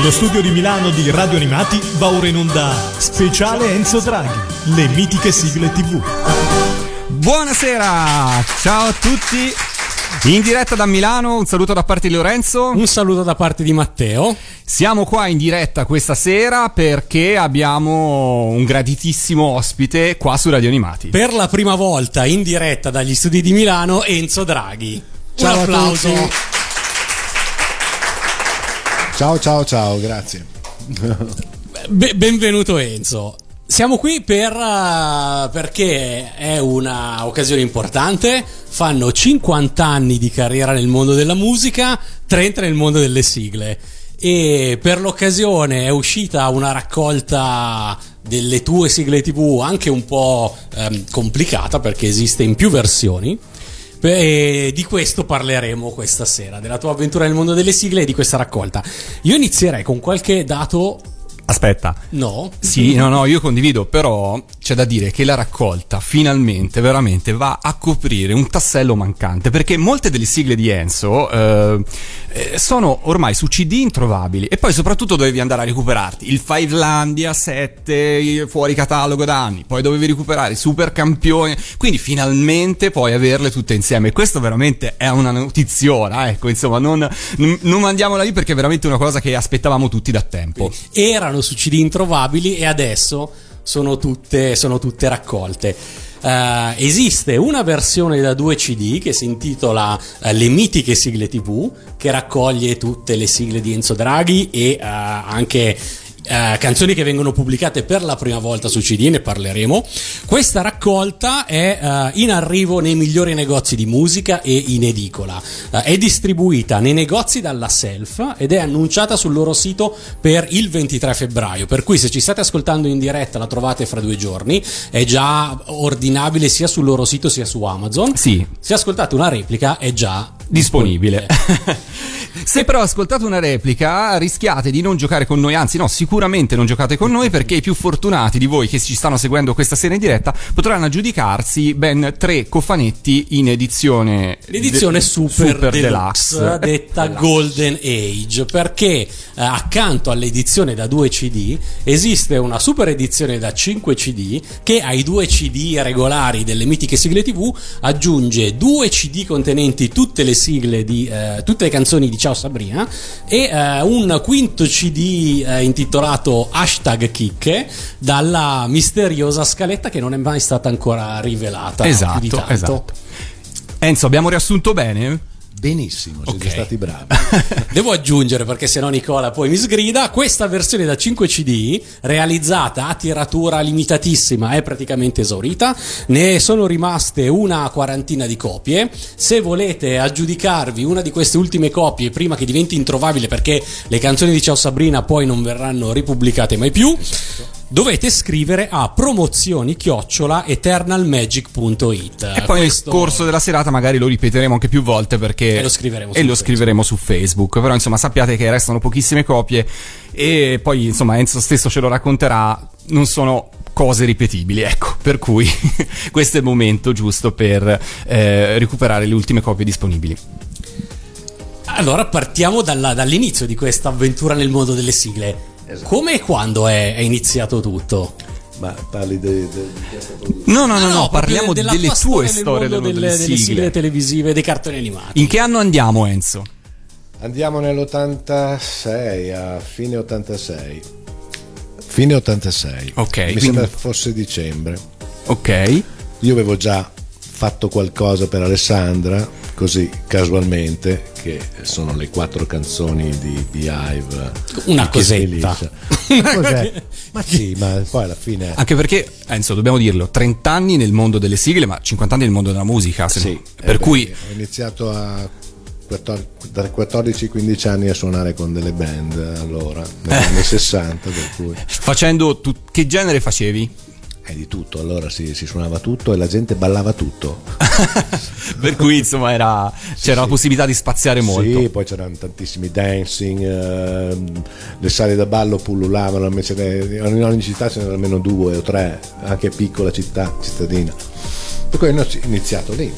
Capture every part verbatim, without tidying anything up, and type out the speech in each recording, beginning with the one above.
Dallo studio di Milano di Radio Animati va ora in onda Speciale Enzo Draghi, le mitiche sigle tivù. Buonasera, ciao a tutti. In diretta da Milano, un saluto da parte di Lorenzo. Un saluto da parte di Matteo. Siamo qua in diretta questa sera perché abbiamo un graditissimo ospite qua su Radio Animati. Per la prima volta in diretta dagli studi di Milano, Enzo Draghi. Ciao, un applauso. A tutti. Ciao, ciao, ciao, grazie. Be- benvenuto Enzo. Siamo qui per uh, perché è una occasione importante. Fanno cinquanta anni di carriera nel mondo della musica, trenta nel mondo delle sigle, e per l'occasione è uscita una raccolta delle tue sigle tivù, anche un po' um, complicata perché esiste in più versioni. E di questo parleremo questa sera, della tua avventura nel mondo delle sigle e di questa raccolta. Io inizierei con qualche dato. Aspetta. No. Sì, no, no, io condivido, però c'è da dire che la raccolta finalmente, veramente, va a coprire un tassello mancante, perché molte delle sigle di Enzo eh, sono ormai su C D introvabili, e poi soprattutto dovevi andare a recuperarti il Five Landia sette, fuori catalogo da anni, poi dovevi recuperare Super Campioni, quindi finalmente puoi averle tutte insieme. Questo veramente è una notiziona, ecco, insomma, non, non mandiamola lì perché è veramente una cosa che aspettavamo tutti da tempo. Erano su C D introvabili e adesso sono tutte, sono tutte raccolte. Uh, esiste una versione da due C D che si intitola uh, Le mitiche sigle tivù, che raccoglie tutte le sigle di Enzo Draghi e uh, anche uh, canzoni che vengono pubblicate per la prima volta su C D, ne parleremo. Questa raccolta è uh, in arrivo nei migliori negozi di musica e in edicola, uh, è distribuita nei negozi dalla Self ed è annunciata sul loro sito per il ventitré febbraio, per cui se ci state ascoltando in diretta la trovate fra due giorni, è già ordinabile sia sul loro sito sia su Amazon. Sì. Se ascoltate una replica è già disponibile, disponibile. Se però ascoltate una replica rischiate di non giocare con noi, anzi no, sicuramente non giocate con noi, perché i più fortunati di voi che ci stanno seguendo questa sera in diretta potranno aggiudicarsi ben tre cofanetti in edizione l'edizione de- super, super deluxe, deluxe detta deluxe. Golden Age, perché eh, accanto all'edizione da due C D esiste una super edizione da cinque C D che ai due C D regolari delle mitiche sigle tivù aggiunge due C D contenenti tutte le sigle di eh, tutte le canzoni di Ciao Sabrina e eh, un quinto C D eh, intitolato Hashtag Chicche dalla misteriosa scaletta che non è mai stata ancora rivelata. Esatto, più di tanto. Esatto. Enzo, abbiamo riassunto bene? Benissimo, siete okay. Stati bravi. Devo aggiungere, perché sennò Nicola poi mi sgrida, questa versione da cinque C D realizzata a tiratura limitatissima è praticamente esaurita, ne sono rimaste una quarantina di copie. Se volete aggiudicarvi una di queste ultime copie prima che diventi introvabile, perché le canzoni di Ciao Sabrina poi non verranno ripubblicate mai più, esatto, dovete scrivere a promozioni chiocciola eternalmagic.it. E poi questo... nel corso della serata magari lo ripeteremo anche più volte, perché e lo scriveremo, e su, lo scriveremo su Facebook. Però insomma sappiate che restano pochissime copie e poi insomma Enzo stesso ce lo racconterà, non sono cose ripetibili, ecco, per cui questo è il momento giusto per eh, recuperare le ultime copie disponibili. Allora partiamo dalla, dall'inizio di questa avventura nel mondo delle sigle. Esatto. Come e quando è, è iniziato tutto? Ma parli di questa produzione? No, no, no, no, no, parliamo delle tue storie, storie del mondo delle, delle, delle sigle. sigle televisive, dei cartoni animati. In che anno andiamo, Enzo? Andiamo nell'ottantasei, a fine ottantasei. Fine ottantasei. Ok. Mi quindi... sembra fosse dicembre. Ok. Io avevo già fatto qualcosa per Alessandra, così casualmente, che sono le quattro canzoni di BeeHive, una cosetta. Cos'è? Ma sì, ma poi alla fine, anche perché Enzo, dobbiamo dirlo, trenta anni nel mondo delle sigle, ma cinquanta anni nel mondo della musica, se sì, no. Per beh, cui ho iniziato a da quattordici quindici anni a suonare con delle band, allora negli anni sessanta, per cui facendo tu... Che genere facevi? Di tutto, allora si, si suonava tutto e la gente ballava tutto. Per cui insomma era, sì, c'era sì. La possibilità di spaziare molto. Sì, poi c'erano tantissimi dancing, ehm, le sale da ballo pullulavano, in ogni città ce n'erano almeno due o tre, anche piccola città, cittadina. Per cui ho iniziato lì.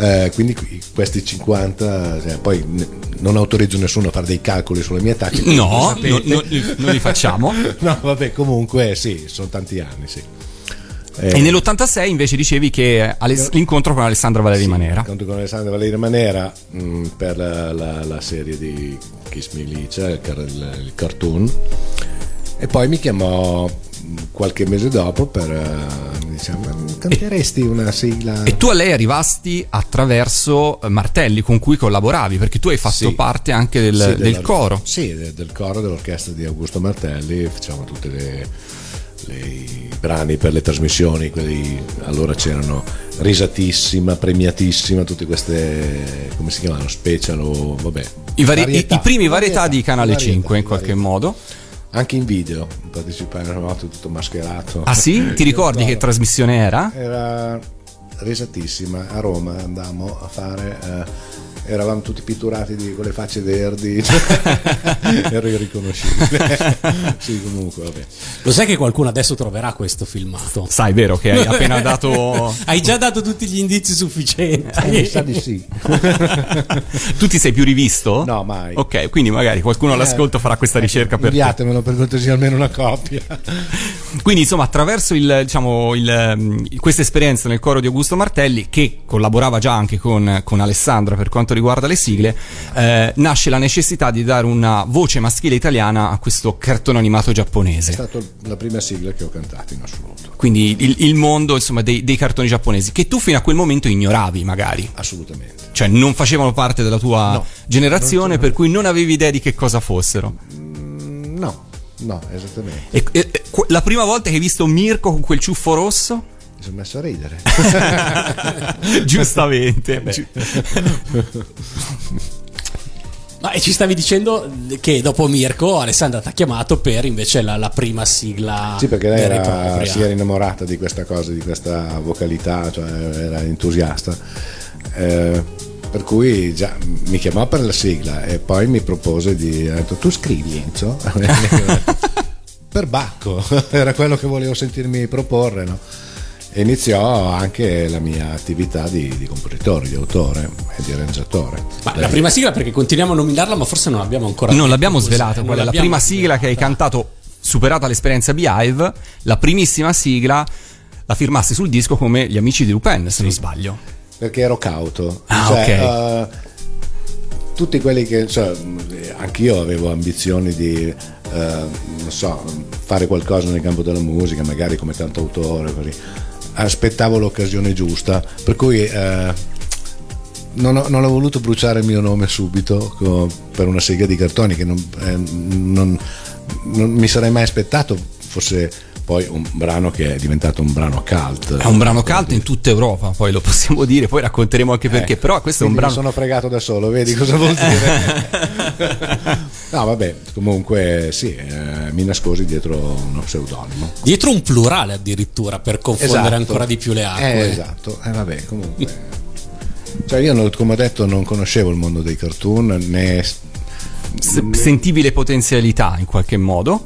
eh, quindi questi cinquanta, cioè, poi ne, non autorizzo nessuno a fare dei calcoli sulle mie tacche, no, non no, no, li facciamo. No, vabbè, comunque sì, sono tanti anni, sì. Eh, e nell'ottantasei invece dicevi che Aless- l'incontro con Alessandra Valeria sì, Manera. L'incontro con Alessandra Valeria Manera mh, per la, la, la serie di Kiss Me Licia, il, il, il cartoon, e poi mi chiamò qualche mese dopo per uh, diciamo, canteresti una sigla. E tu a lei arrivasti attraverso Martelli, con cui collaboravi, perché tu hai fatto sì, parte anche del, sì, del coro. Sì, del, del coro dell'orchestra di Augusto Martelli, facevamo tutte le... i brani per le trasmissioni, quelli, allora c'erano Risatissima, Premiatissima, tutte queste, come si chiamano, special o vabbè, i, vari, varietà, i, i primi varietà, varietà di Canale varietà, cinque in qualche varietà. modo, anche in video partecipavano, tutto mascherato. Ah sì? Ti ricordi che trasmissione era? Era Risatissima, a Roma andammo a fare... Eh, eravamo tutti pitturati di, con le facce verdi, ero irriconoscibile. Sì, comunque vabbè. Lo sai che qualcuno adesso troverà questo filmato? Sai, vero che hai appena dato hai già dato tutti gli indizi sufficienti. Eh, mi sa di sì. Tu ti sei più rivisto? No, mai. Ok, quindi magari qualcuno eh, all'ascolto farà questa ricerca per te. Inviatemelo per cortesia, almeno una copia. Quindi insomma, attraverso il, diciamo, il, questa esperienza nel coro di Augusto Martelli, che collaborava già anche con, con Alessandra per quanto riguarda le sigle, eh, nasce la necessità di dare una voce maschile italiana a questo cartone animato giapponese. È stata la prima sigla che ho cantato in assoluto. Quindi il, il mondo, insomma, dei, dei cartoni giapponesi, che tu fino a quel momento ignoravi magari. Assolutamente. Cioè non facevano parte della tua no, generazione, per cui non avevi idea di che cosa fossero. Mm, no, no, esattamente. E, e, e, la prima volta che hai visto Mirko con quel ciuffo rosso? Mi sono messo a ridere. Giustamente. Gi- Ma e ci stavi dicendo che dopo Mirko Alessandra ti ha chiamato per invece la, la prima sigla. Sì, perché lei era, si era innamorata di questa cosa, di questa vocalità, cioè era entusiasta, eh, per cui già mi chiamò per la sigla e poi mi propose di, ha detto, tu scrivi Enzo? Perbacco, era quello che volevo sentirmi proporre, no? Iniziò anche la mia attività di, di compositore, di autore e di arrangiatore. Ma la prima sigla, perché continuiamo a nominarla, ma forse non l'abbiamo ancora. Non l'abbiamo svelato. Quella è la prima sigla che hai cantato, superata l'esperienza BeeHive, la primissima sigla la firmasti sul disco come Gli Amici di Lupin, se sì, non sbaglio. Perché ero cauto. Ah, cioè, ok. Uh, tutti quelli che, cioè, anch'io avevo ambizioni di eh, non so, fare qualcosa nel campo della musica, magari come cantautore, così. Aspettavo l'occasione giusta, per cui eh, non, ho, non ho voluto bruciare il mio nome subito co- per una sigla di cartoni che non, eh, non, non mi sarei mai aspettato fosse poi un brano che è diventato un brano cult. È un brano cult in tutta Europa, poi lo possiamo dire, poi racconteremo anche perché, eh, però questo è un brano... Mi sono fregato da solo, vedi cosa vuol dire? No, vabbè, comunque sì, eh, mi nascosi dietro uno pseudonimo. Dietro un plurale addirittura, per confondere esatto, ancora di più le acque. Eh, esatto, eh, vabbè, comunque... Cioè io, non, come ho detto, non conoscevo il mondo dei cartoon, né... S- sentivi le potenzialità in qualche modo?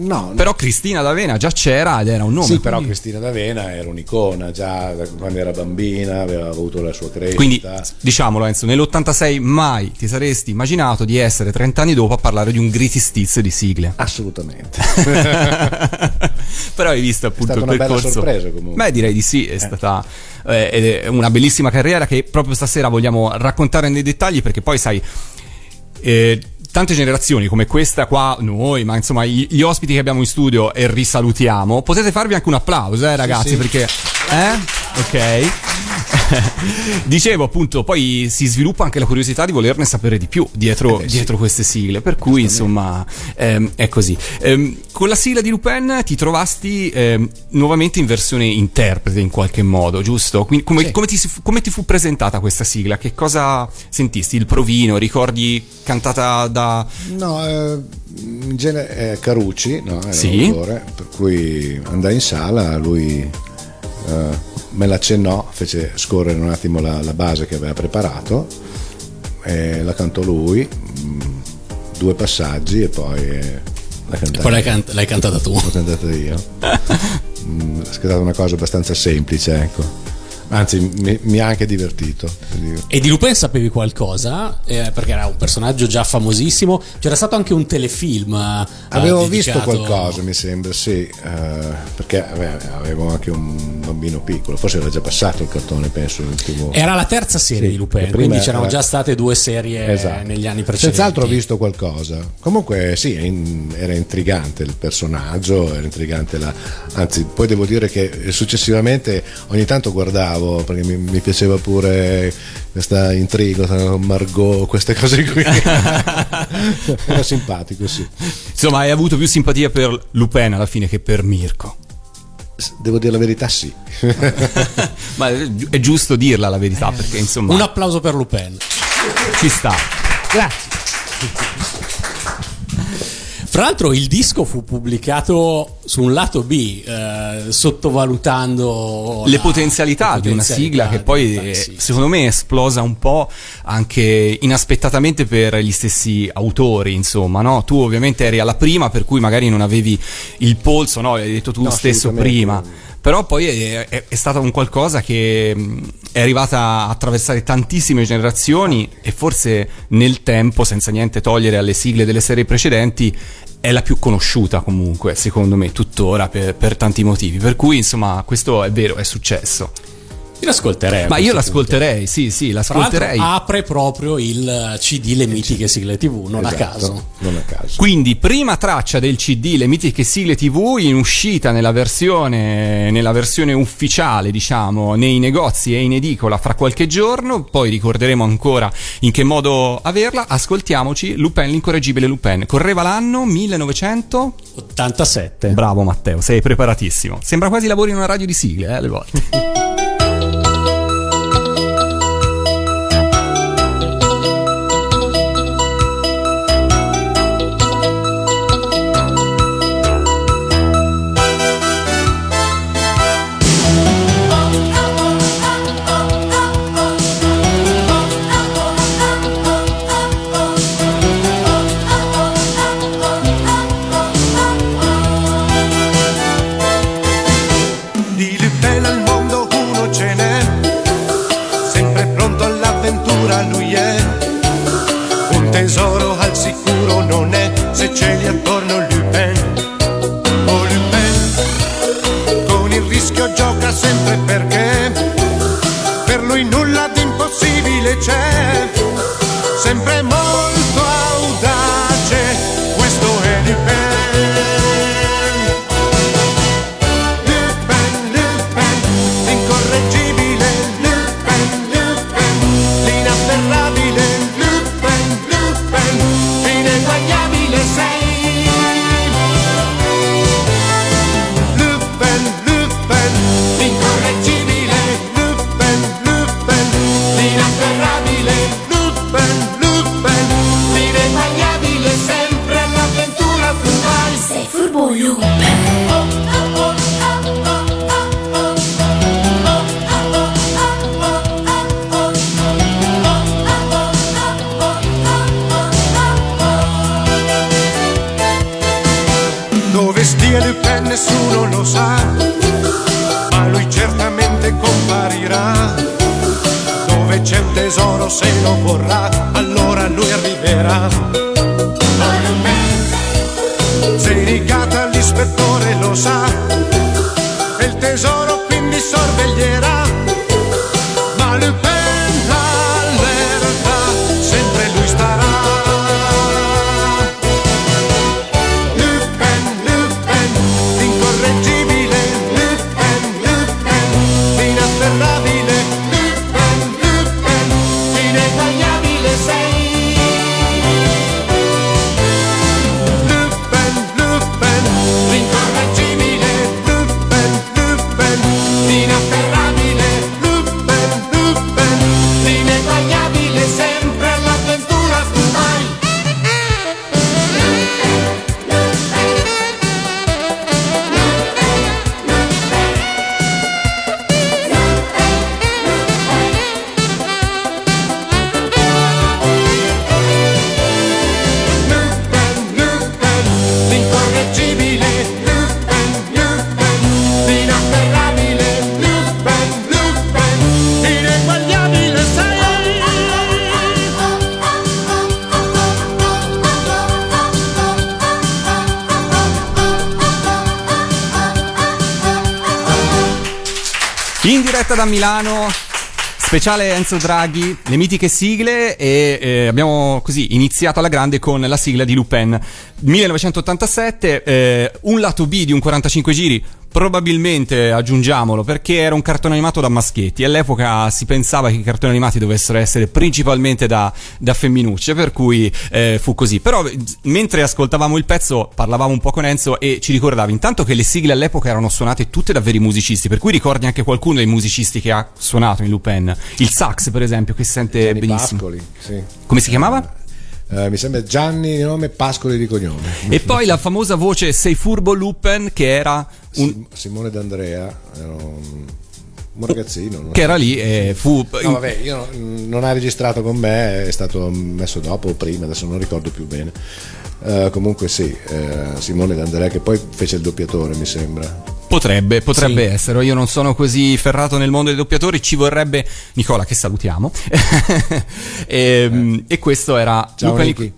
No, però no. Cristina D'Avena già c'era ed era un nome. Sì, però quindi... Cristina D'Avena era un'icona già quando era bambina, aveva avuto la sua crescita. Quindi diciamolo Enzo, nell'ottantasei mai ti saresti immaginato di essere trent'anni dopo a parlare di un gritty stizio di sigle. Assolutamente. Però hai visto appunto il percorso. È stata una bella sorpresa comunque. Beh, direi di sì, è eh. stata eh, è una bellissima carriera che proprio stasera vogliamo raccontare nei dettagli, perché poi sai... Eh, tante generazioni come questa qua, noi, ma insomma gli ospiti che abbiamo in studio e risalutiamo, potete farvi anche un applauso, eh ragazzi, sì, sì, perché eh? Ok. Dicevo appunto, poi si sviluppa anche la curiosità di volerne sapere di più dietro, eh beh, sì, dietro queste sigle, per cui insomma ehm, è così. Ehm, con la sigla di Lupin ti trovasti ehm, nuovamente in versione interprete in qualche modo, giusto? Quindi, come, sì, come, ti, come ti fu presentata questa sigla? Che cosa sentisti? Il provino? Ricordi cantata da... No, eh, in genere eh, Carucci, no? Era sì, l'autore, per cui andai in sala, lui... Eh, me l'accennò, fece scorrere un attimo la, la base che aveva preparato e la cantò lui, mh, due passaggi e poi eh, la cantai. E poi l'hai, can- l'hai cantata tu. L'ho cantata io. Mh, ho scattato una cosa abbastanza semplice, ecco. anzi mi, mi ha anche divertito. E di Lupin sapevi qualcosa? Eh, perché era un personaggio già famosissimo, c'era stato anche un telefilm eh, avevo dedicato... visto qualcosa, mi sembra, sì, eh, perché vabbè, avevo anche un bambino piccolo, forse era già passato il cartone, penso, in tivù. Era la terza serie, sì, di Lupin, quindi c'erano era... già state due serie, esatto, negli anni precedenti. Senz'altro ho visto qualcosa, comunque sì, in, era intrigante il personaggio, era intrigante la... anzi poi devo dire che successivamente ogni tanto guardavo, perché mi, mi piaceva pure questa intriga, Margot, queste cose qui. Era simpatico, sì. Insomma, hai avuto più simpatia per Lupin alla fine che per Mirko? Devo dire la verità, sì. Ma è giusto dirla la verità, perché insomma... Un applauso per Lupin. Ci sta. Grazie. Tra l'altro il disco fu pubblicato su un lato B, eh, sottovalutando le la, potenzialità le di potenzialità una sigla che poi eh, sì, secondo me è esplosa un po' anche inaspettatamente per gli stessi autori, insomma, no? Tu ovviamente eri alla prima, per cui magari non avevi il polso, no? L'hai detto tu no, stesso prima, però poi è, è, è stata un qualcosa che è arrivata a attraversare tantissime generazioni e forse nel tempo, senza niente togliere alle sigle delle serie precedenti, è la più conosciuta comunque, secondo me, tuttora per, per tanti motivi, per cui insomma questo è vero, è successo. Io l'ascolterei. Ma io l'ascolterei, punto. sì, sì, l'ascolterei. Apre proprio il C D Le Mitiche Sigle tivù, non, esatto, a caso. non a caso. Quindi, prima traccia del C D Le Mitiche Sigle tivù, in uscita nella versione, nella versione ufficiale, diciamo, nei negozi e in edicola fra qualche giorno. Poi ricorderemo ancora in che modo averla. Ascoltiamoci Lupin, l'incorreggibile Lupin. Correva l'anno millenovecentottantasette. Bravo Matteo, sei preparatissimo. Sembra quasi lavori in una radio di sigle, eh, alle volte. Lupin, in diretta da Milano, speciale Enzo Draghi, le mitiche sigle, e eh, abbiamo così iniziato alla grande con la sigla di Lupin millenovecentottantasette, eh, un lato B di un quarantacinque giri, probabilmente, aggiungiamolo, perché era un cartone animato da maschietti. All'epoca si pensava che i cartoni animati dovessero essere principalmente da, da femminucce, per cui eh, fu così. Però mentre ascoltavamo il pezzo parlavamo un po' con Enzo e ci ricordavi intanto che le sigle all'epoca erano suonate tutte da veri musicisti, per cui ricordi anche qualcuno dei musicisti che ha suonato in Lupin. Il sax, per esempio, che si sente Gianni benissimo Pascoli, sì. Come si chiamava? Uh, mi sembra Gianni di nome, Pascoli di cognome. E poi la famosa voce "Sei furbo Lupin", che era un... Simone D'Andrea, era un... un ragazzino, non... che era lì e fu... No, vabbè, io non, non ha registrato con me, è stato messo dopo o prima, adesso non ricordo più bene. Uh, comunque sì, uh, Simone D'Andrea, che poi fece il doppiatore, mi sembra. Potrebbe, potrebbe sì. essere, io non sono così ferrato nel mondo dei doppiatori, ci vorrebbe Nicola, che salutiamo. e, eh. e questo era Ciao, Lupin,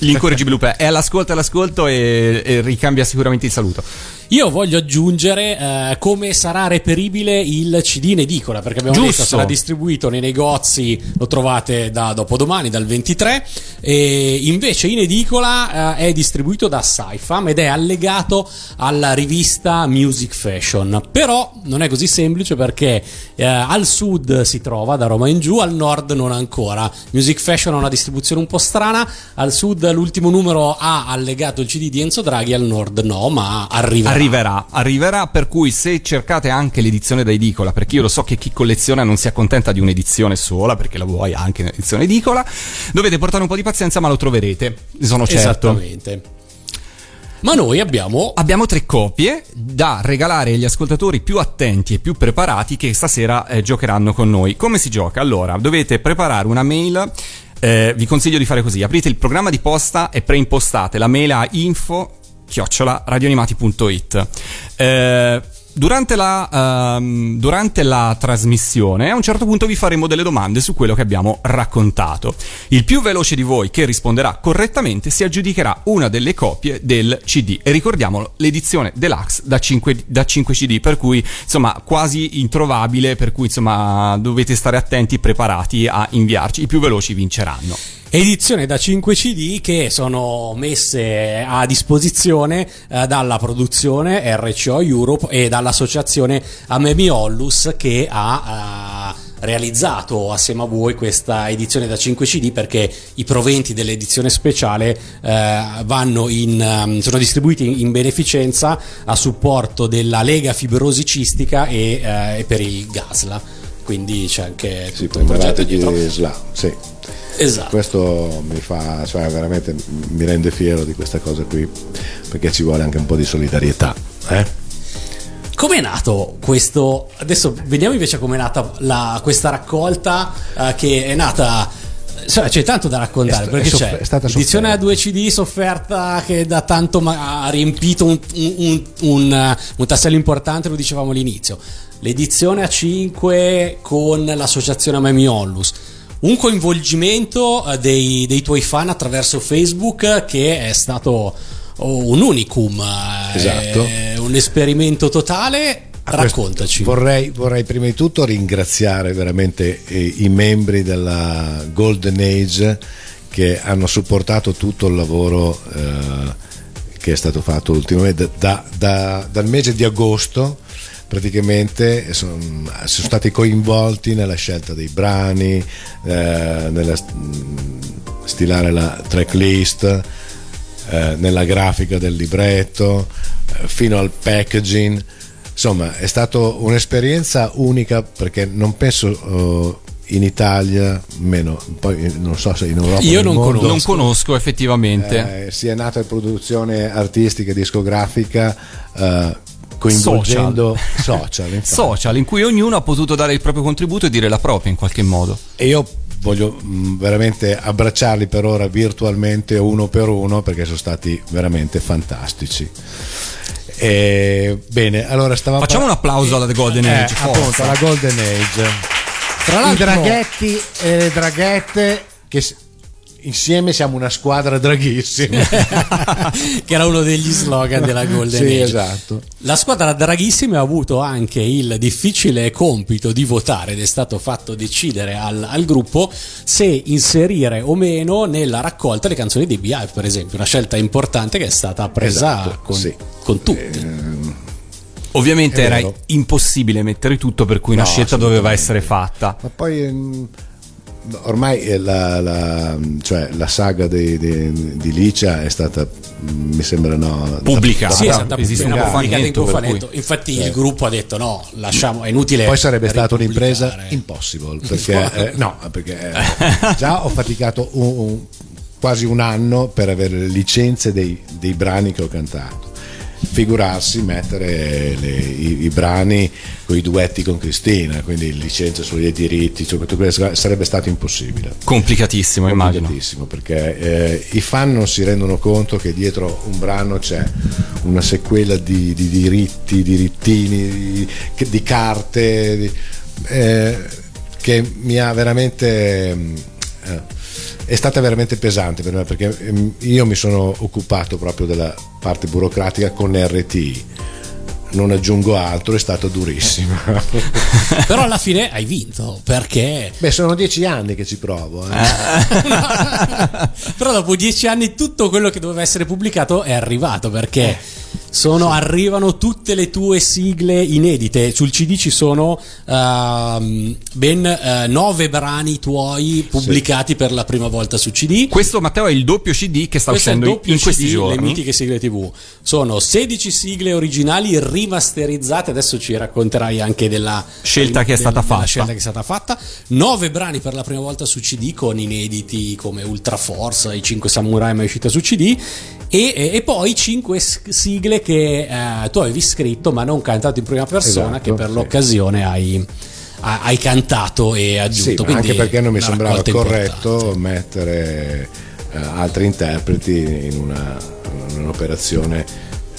l'incorreggibile Lupin. È all'ascolto, all'ascolto e, e ricambia sicuramente il saluto. Io voglio aggiungere eh, come sarà reperibile il C D in edicola, perché abbiamo Giusto. detto sarà distribuito nei negozi, lo trovate da dopodomani, dal ventitré, e invece in edicola eh, è distribuito da Sy-Fan ed è allegato alla rivista Music Fashion. Però non è così semplice, perché eh, al sud si trova, da Roma in giù, al nord non ancora. Music Fashion ha una distribuzione un po' strana, al sud l'ultimo numero ha allegato il C D di Enzo Draghi, al nord no, ma arriva. Arriverà, arriverà, per cui se cercate anche l'edizione da edicola, perché io lo so che chi colleziona non si accontenta di un'edizione sola, perché la vuoi anche in edizione edicola, dovete portare un po' di pazienza, ma lo troverete, sono certo. Esattamente. Ma noi abbiamo... Abbiamo tre copie da regalare agli ascoltatori più attenti e più preparati che stasera eh, giocheranno con noi. Come si gioca? Allora, dovete preparare una mail... Eh, vi consiglio di fare così, aprite il programma di posta e preimpostate la mail a info... chiocciola radioanimati.it. eh, durante la um, durante la trasmissione a un certo punto vi faremo delle domande su quello che abbiamo raccontato. Il più veloce di voi che risponderà correttamente si aggiudicherà una delle copie del C D, e ricordiamolo, l'edizione deluxe da cinque da cinque C D, per cui insomma quasi introvabile, per cui insomma dovete stare attenti, preparati a inviarci, i più veloci vinceranno. Edizione da cinque CD che sono messe a disposizione eh, dalla produzione R C O Europe e dall'associazione Amemi Ollus, che ha eh, realizzato assieme a voi questa edizione da cinque CD, perché i proventi dell'edizione speciale eh, vanno in, sono distribuiti in beneficenza a supporto della Lega Fibrosi Cistica e, eh, e per il Gasla. Quindi c'è anche tutto, sì, il progetto dietro. Sla, sì. Esatto. Questo mi fa, cioè veramente mi rende fiero di questa cosa qui, perché ci vuole anche un po' di solidarietà, eh? Com'è nato questo? Adesso vediamo invece com'è nata la, questa raccolta eh, che è nata, cioè, c'è tanto da raccontare, è perché soff- c'è l'edizione a due C D sofferta, che da tanto ma- ha riempito un, un, un, un, un tassello importante, lo dicevamo all'inizio, l'edizione a cinque con l'associazione Amemi Ollus. Un coinvolgimento dei, dei tuoi fan attraverso Facebook che è stato un unicum, esatto, un esperimento totale. A Raccontaci. Vorrei, vorrei prima di tutto ringraziare veramente i, i membri della Golden Age che hanno supportato tutto il lavoro eh, che è stato fatto ultimamente da, da, dal mese di agosto. Praticamente sono, sono stati coinvolti nella scelta dei brani, eh, nella stilare la tracklist, eh, nella grafica del libretto, eh, fino al packaging. Insomma, è stata un'esperienza unica, perché non penso oh, in Italia, meno, poi non so se in Europa, io non, mondo, conosco, non conosco effettivamente, eh, sia nata produzione artistica e discografica eh, coinvolgendo social, social, social, in cui ognuno ha potuto dare il proprio contributo e dire la propria in qualche modo. E io voglio mh, veramente abbracciarli per ora virtualmente, uno per uno, perché sono stati veramente fantastici. E, bene, allora stavamo facciamo par- un applauso alla Golden Age, eh, appunto, alla Golden Age, tra l'altro i draghetti e le draghette che insieme siamo una squadra draghissima, che era uno degli slogan della Golden Age. Sì, esatto. La squadra draghissima ha avuto anche il difficile compito di votare ed è stato fatto decidere al, al gruppo se inserire o meno nella raccolta le canzoni di BeeHive, per esempio, una scelta importante che è stata presa, esatto, con, sì, con tutti. Eh... Ovviamente era impossibile mettere tutto, per cui no, una scelta doveva essere fatta. Ma poi ormai la, la, cioè la saga di, di, di Licia è stata, mi sembra, no, pubblicata. Sì, è stata pubblicata in cofanetto. Infatti cioè. il gruppo ha detto no, lasciamo, è inutile. Poi sarebbe stata un'impresa impossible, perché eh, no, perché eh, già ho faticato un, un, quasi un anno per avere le licenze dei, dei brani che ho cantato. Figurarsi mettere le, i, i brani con i duetti con Cristina, quindi licenza sui diritti, cioè, tutto questo sarebbe stato impossibile, complicatissimo, complicatissimo immagino, perché eh, i fan non si rendono conto che dietro un brano c'è una sequela di, di diritti, dirittini, di, di carte, di, eh, che mi ha veramente eh, è stata veramente pesante per me, perché io mi sono occupato proprio della parte burocratica con R T I, non aggiungo altro, è stata durissima. Però alla fine hai vinto, perché beh, sono dieci anni che ci provo, eh. No. Però dopo dieci anni tutto quello che doveva essere pubblicato è arrivato, perché sono, arrivano tutte le tue sigle inedite sul C D, ci sono uh, ben uh, nove brani tuoi pubblicati, sì, per la prima volta su C D. Questo, Matteo, è il doppio C D che sta Questo uscendo in C D, questi giorni. Le mitiche sigle tivù sono sedici sigle originali rimasterizzate, adesso ci racconterai anche della scelta, del, che, è stata del, fatta. Della scelta che è stata fatta, nove brani per la prima volta su C D con inediti come Ultra Force, I Cinque Samurai mai uscita su C D, e, e, e poi cinque sigle che eh, tu avevi scritto ma non cantato in prima persona, esatto, che per sì. l'occasione hai, hai cantato e aggiunto, sì, anche perché non mi sembrava corretto importante. mettere eh, altri interpreti in, una, in un'operazione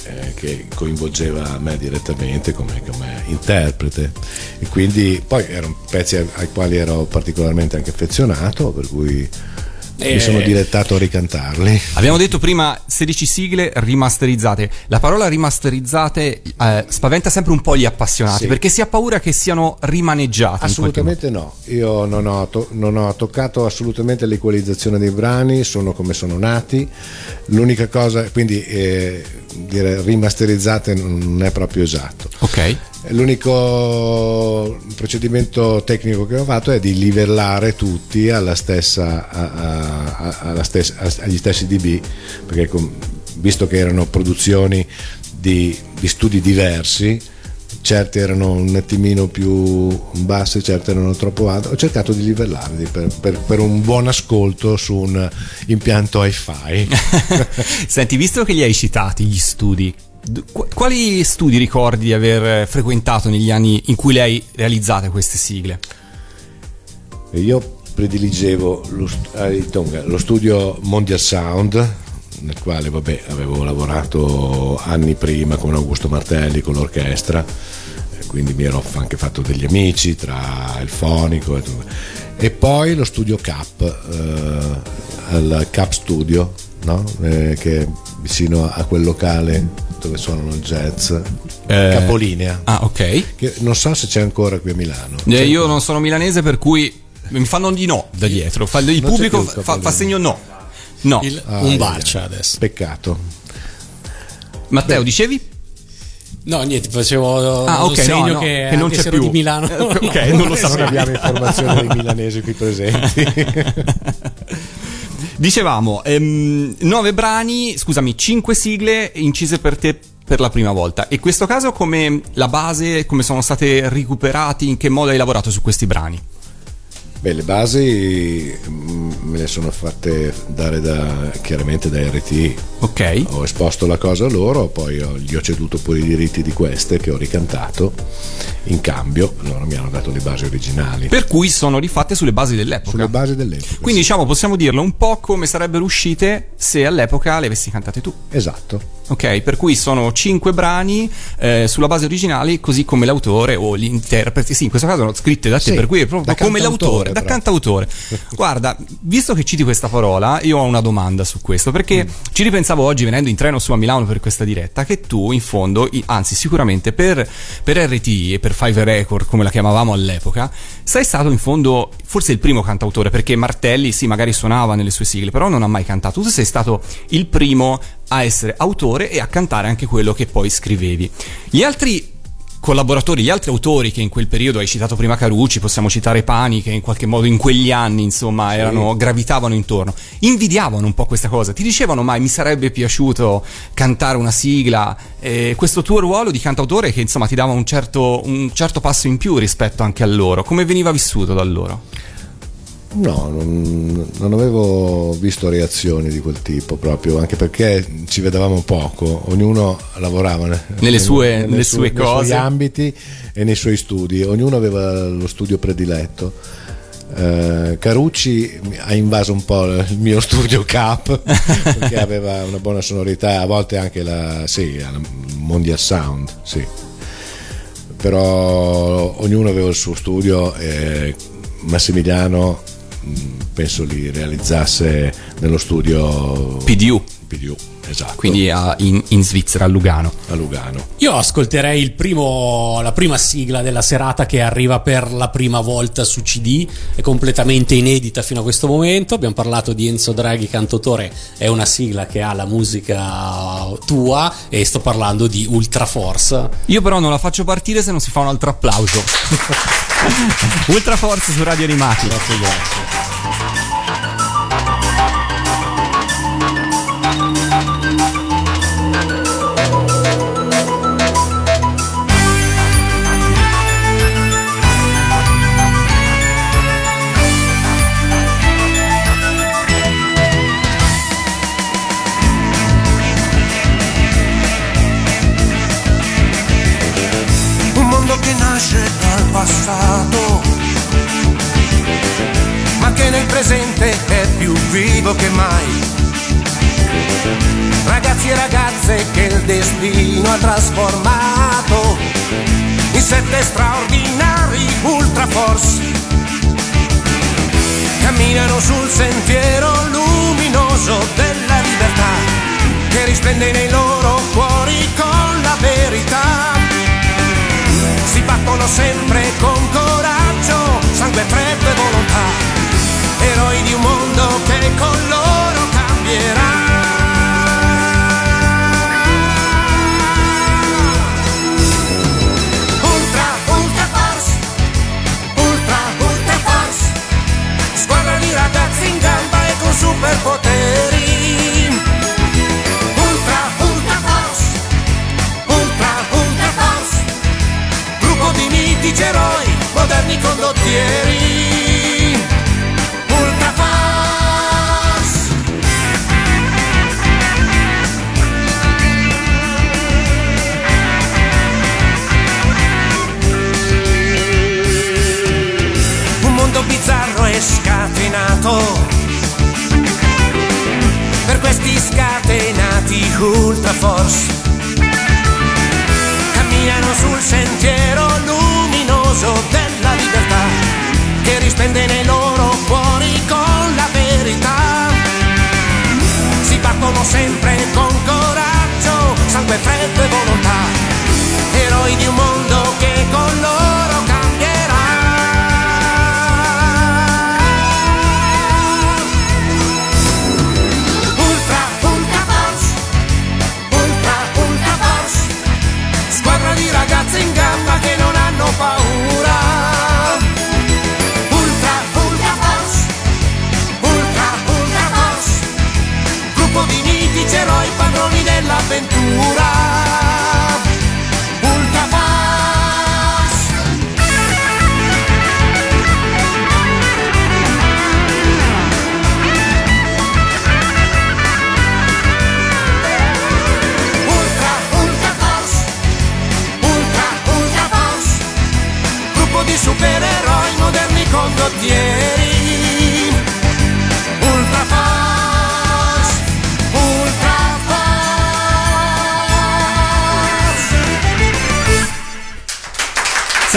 eh, che coinvolgeva me direttamente come, come interprete, e quindi poi erano pezzi ai quali ero particolarmente anche affezionato, per cui Eh, mi sono dilettato a ricantarli. Abbiamo detto prima sedici sigle rimasterizzate. La parola "rimasterizzate" eh, spaventa sempre un po' gli appassionati, sì, perché si ha paura che siano rimaneggiate. Assolutamente no, io non ho, to- non ho toccato assolutamente l'equalizzazione dei brani, sono come sono nati. L'unica cosa, quindi eh, dire "rimasterizzate" non è proprio esatto. Ok. L'unico procedimento tecnico che ho fatto è di livellare tutti alla stessa, a, a, alla stessa, agli stessi dB, perché con, visto che erano produzioni di, di studi diversi, certe erano un attimino più basse, certe erano troppo alte, ho cercato di livellarli per, per, per un buon ascolto su un impianto hi-fi. Senti, visto che li hai citati gli studi, quali studi ricordi di aver frequentato negli anni in cui le hai realizzate queste sigle? Io prediligevo lo, eh, Tonga, lo studio Mondial Sound, nel quale vabbè, avevo lavorato anni prima con Augusto Martelli, con l'orchestra, quindi mi ero anche fatto degli amici tra il fonico e tutto. E poi lo studio Cap, eh, al Cap Studio, no? Eh, che è vicino a quel locale dove suonano jazz, eh, Capolinea. Ah, ok. Che non so se c'è ancora qui a Milano. Eh, io non sono milanese, per cui mi fanno di no da dietro. Fa, il non pubblico più, fa, fa segno no. No, il, ah, un barcia adesso. Peccato. Matteo, beh, dicevi? No, niente, facevo ah, okay, un segno no, no, che, che non c'è più di Milano. Eh, ok, no, non lo so. Non abbiamo informazioni dei milanesi qui presenti. Dicevamo, ehm, nove brani, scusami, cinque sigle incise per te per la prima volta. E in questo caso come la base, come sono state recuperati, in che modo hai lavorato su questi brani? Beh, le basi me le sono fatte dare da, chiaramente da R T I. Ok. Ho esposto la cosa a loro, poi ho, gli ho ceduto pure i diritti di queste che ho ricantato in cambio, loro mi hanno dato le basi originali. Per cui sono rifatte sulle basi dell'epoca. Sulle basi dell'epoca. Quindi sì, diciamo, possiamo dirlo un po' come sarebbero uscite se all'epoca le avessi cantate tu. Esatto. ok? Per cui sono cinque brani eh, sulla base originale, così come l'autore o gli interpreti, sì, in questo caso sono scritte da te, sì, per cui è proprio come l'autore, da cantautore. Guarda, visto che citi questa parola, io ho una domanda su questo, perché mm. ci ripensavo oggi venendo in treno su a Milano per questa diretta, che tu in fondo, anzi sicuramente per, per R T I e per Five Record, come la chiamavamo all'epoca, sei stato in fondo forse il primo cantautore, perché Martelli sì magari suonava nelle sue sigle, però non ha mai cantato. Tu sei stato il primo a essere autore e a cantare anche quello che poi scrivevi. Gli altri collaboratori, gli altri autori che in quel periodo hai citato prima, Carucci, possiamo citare Pani, che in qualche modo in quegli anni insomma erano, sì, gravitavano intorno, invidiavano un po' questa cosa, ti dicevano mai mi sarebbe piaciuto cantare una sigla, eh, questo tuo ruolo di cantautore che insomma ti dava un certo, un certo passo in più rispetto anche a loro, come veniva vissuto da loro? No, non, non avevo visto reazioni di quel tipo proprio, anche perché ci vedevamo poco, ognuno lavorava nelle, nelle sue, nelle nelle sue, sue cose, nei suoi ambiti e nei suoi studi, ognuno aveva lo studio prediletto. eh, Carucci ha invaso un po' il mio studio cap perché aveva una buona sonorità, a volte anche la, sì, la Mondial Sound, sì, però ognuno aveva il suo studio e Massimiliano penso li realizzasse nello studio P D U, P D U, esatto. Quindi a, in, in Svizzera, a Lugano. A Lugano. Io ascolterei il primo, la prima sigla della serata che arriva per la prima volta su C D, è completamente inedita fino a questo momento. Abbiamo parlato di Enzo Draghi cantautore, è una sigla che ha la musica tua, e sto parlando di Ultra Force. Io però non la faccio partire se non si fa un altro applauso. Ultra Force su Radio Animati. Grazie, grazie. Passato, ma che nel presente è più vivo che mai. Ragazzi e ragazze che il destino ha trasformato in sette straordinari Ultra Force. Camminano sul sentiero luminoso della libertà che risplende nei loro cuori con la verità. Si battono sempre con coraggio, sangue freddo e volontà, eroi di un mondo che con loro cambierà. Ultra, ultra force, ultra, ultra force, squadra di ragazzi in gamba e con superpoteri. Eroi, moderni condottieri, Ultra Force. Un mondo bizzarro e scatenato, per questi scatenati Ultra Force. Camminano sul sentiero della libertà che risplende nei loro cuori con la verità. Si battono sempre con coraggio, sangue freddo e volontà, eroi di un mondo che con loro cambierà. Ultra, ultra force, ultra,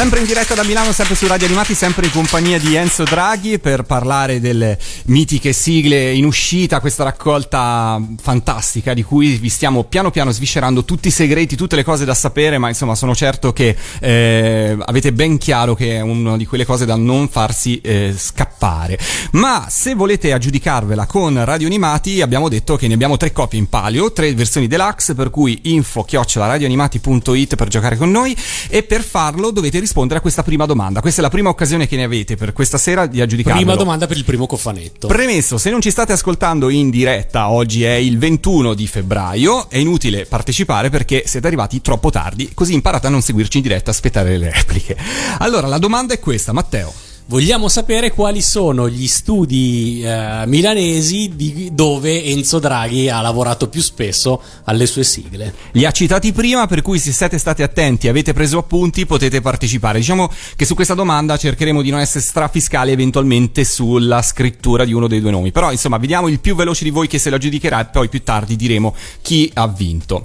Sempre in diretta da Milano, sempre su Radio Animati, sempre in compagnia di Enzo Draghi per parlare delle mitiche sigle in uscita, questa raccolta fantastica di cui vi stiamo piano piano sviscerando tutti i segreti, tutte le cose da sapere, ma insomma sono certo che eh, avete ben chiaro che è una di quelle cose da non farsi eh, scappare. Ma se volete aggiudicarvela con Radio Animati, abbiamo detto che ne abbiamo tre copie in palio, tre versioni deluxe, per cui info chiocciola radioanimati.it per giocare con noi, e per farlo dovete rispondere a questa prima domanda. Questa è la prima occasione che ne avete per questa sera di aggiudicarvelo. Prima domanda per il primo cofanetto. Premesso, se non ci state ascoltando in diretta, oggi è il ventuno di febbraio, è inutile partecipare perché siete arrivati troppo tardi, così imparate a non seguirci in diretta, aspettare le repliche. Allora la domanda è questa, Matteo. Vogliamo sapere quali sono gli studi eh, milanesi di dove Enzo Draghi ha lavorato più spesso alle sue sigle. Li ha citati prima, per cui se siete stati attenti, avete preso appunti, potete partecipare. Diciamo che su questa domanda cercheremo di non essere strafiscali eventualmente sulla scrittura di uno dei due nomi. Però insomma vediamo il più veloce di voi che se lo giudicherà e poi più tardi diremo chi ha vinto.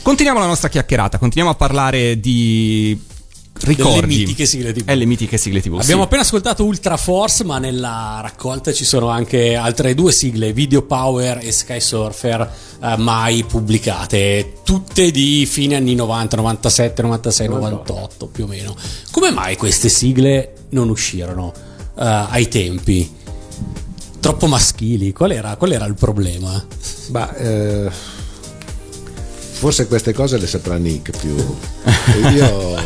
Continuiamo la nostra chiacchierata, continuiamo a parlare di... ricordi, delle mitiche sigle tivù. È le mitiche sigle tivù. Abbiamo sì. appena ascoltato Ultra Force, ma nella raccolta ci sono anche altre due sigle, Video Power e Sky Surfer, eh, mai pubblicate, tutte di fine anni novanta, novantasette, novantasei, novantotto più o meno. Come mai queste sigle non uscirono eh, ai tempi? Troppo maschili. Qual era, qual era il problema? Bah, eh, forse queste cose le saprà Nick più. Io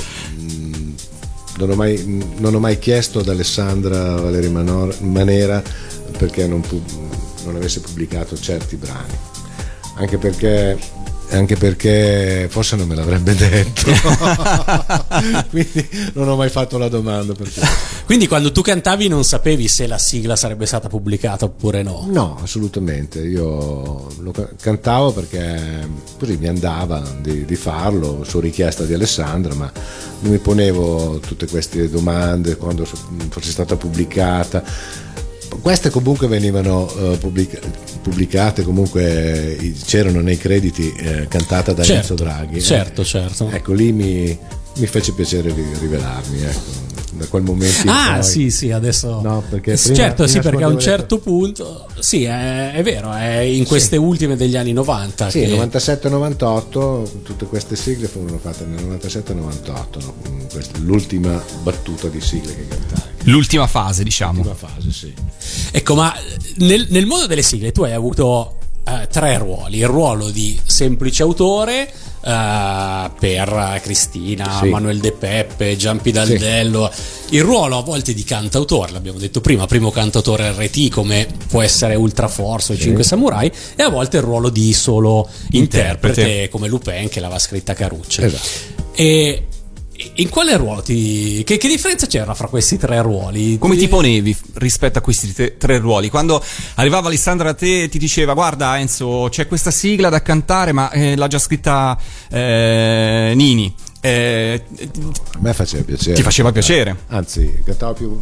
Non ho, mai, non ho mai chiesto ad Alessandra Valeria Manera perché non, pub- non avesse pubblicato certi brani, anche perché, anche perché forse non me l'avrebbe detto. Quindi non ho mai fatto la domanda perché... Quindi quando tu cantavi non sapevi se la sigla sarebbe stata pubblicata oppure no? No, assolutamente, io lo cantavo perché così mi andava di, di farlo su richiesta di Alessandra, ma non mi ponevo tutte queste domande quando fosse stata pubblicata. Queste comunque venivano uh, pubblica- pubblicate, comunque eh, c'erano nei crediti eh, cantata da certo, Enzo Draghi. Certo, eh. certo. Ecco, lì mi, mi fece piacere rivelarmi, ecco. Da quel momento ah poi... sì sì adesso no, perché prima, certo prima sì perché a un certo punto sì è, è vero è in queste sì. ultime degli anni novanta sì che... novantasette novantotto tutte queste sigle furono fatte nel novantasette novantotto l'ultima battuta di sigle che cantai, l'ultima fase diciamo l'ultima fase sì ecco. Ma nel, nel mondo delle sigle tu hai avuto Uh, tre ruoli, il ruolo di semplice autore uh, per Cristina, sì. Manuel De Peppe, Gian Pi Daldello, sì. Il ruolo a volte di cantautore, l'abbiamo detto prima, primo cantautore erre ti i come può essere Ultra Force o I Cinque Samurai, e a volte il ruolo di solo interprete, interprete come Lupin che l'aveva scritta Carucci. Esatto. E in quale ruolo ti... Che, che differenza c'era fra questi tre ruoli? Come ti ponevi rispetto a questi te, tre ruoli? Quando arrivava Alessandra a te ti diceva guarda Enzo c'è questa sigla da cantare ma eh, l'ha già scritta eh, Nini. Eh, a me faceva piacere. Ti faceva piacere. Anzi, cantavo più...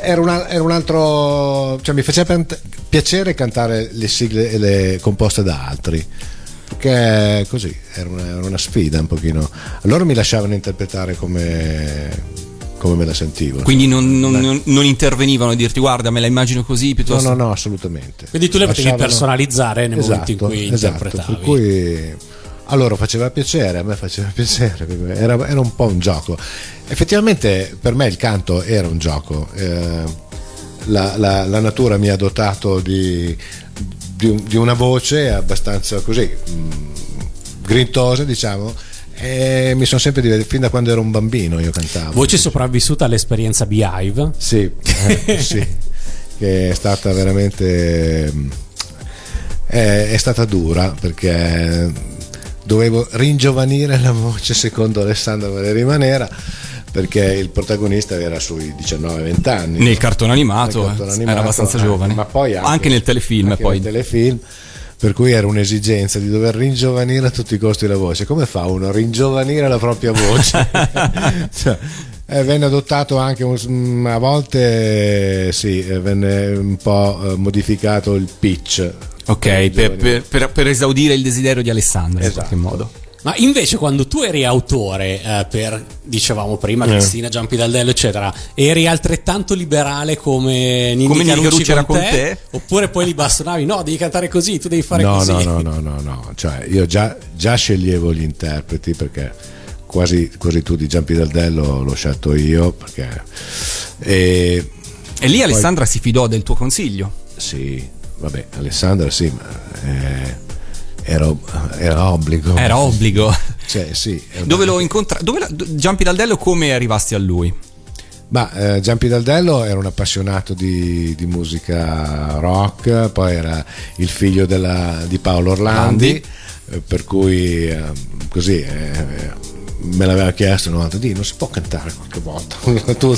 Era un, era un altro... Cioè mi faceva piacere cantare le sigle le composte da altri. Perché così era una, era una sfida un pochino. Allora mi lasciavano interpretare come come me la sentivo. Quindi non, non, non, non intervenivano a dirti guarda me la immagino così piuttosto. No no no assolutamente. Quindi tu le lasciavano... potevi personalizzare nel esatto, momento in cui esatto, interpretavi. Per cui allora faceva piacere, a me faceva piacere, era, era un po' un gioco. Effettivamente per me il canto era un gioco. Eh, la, la, la natura mi ha dotato di di una voce abbastanza così grintosa diciamo e mi sono sempre divertito fin da quando ero un bambino. Io cantavo voce sopravvissuta all'esperienza BeeHive sì, eh, sì che è stata veramente è, è stata dura perché dovevo ringiovanire la voce secondo Alessandra Valeria Manera perché il protagonista era sui diciannove venti anni nel, no? cartone, animato, nel cartone animato era abbastanza anche, giovane ma poi anche, anche nel telefilm anche poi. Nel telefilm per cui era un'esigenza di dover ringiovanire a tutti i costi la voce. Come fa uno a ringiovanire la propria voce? Cioè, eh, venne adottato anche un, a volte sì venne un po' modificato il pitch ok per, per, per, per esaudire il desiderio di Alessandra esatto. in qualche modo. Ma invece quando tu eri autore, eh, per, dicevamo prima, Cristina, Gian Pi Daldello eccetera, eri altrettanto liberale come Nini Carucci era con te, te? Oppure poi li bastonavi, no, devi cantare così, tu devi fare no, così? No, no, no, no, no, cioè io già, già sceglievo gli interpreti, perché quasi, quasi tu di Gian Pi Daldello l'ho scelto io, perché... E, e lì poi... Alessandra si fidò del tuo consiglio? Sì, vabbè, Alessandra sì, ma... Eh... Era, era obbligo. Era obbligo. Cioè, sì, era dove lo incontra? Dove la... Gian Pi Daldello, come arrivasti a lui? Ma eh, Gian Pi Daldello era un appassionato di, di musica rock, poi era il figlio della, di Paolo Orlandi, Orlandi. Per cui eh, così eh, me l'aveva chiesto, no, di non si può cantare qualche volta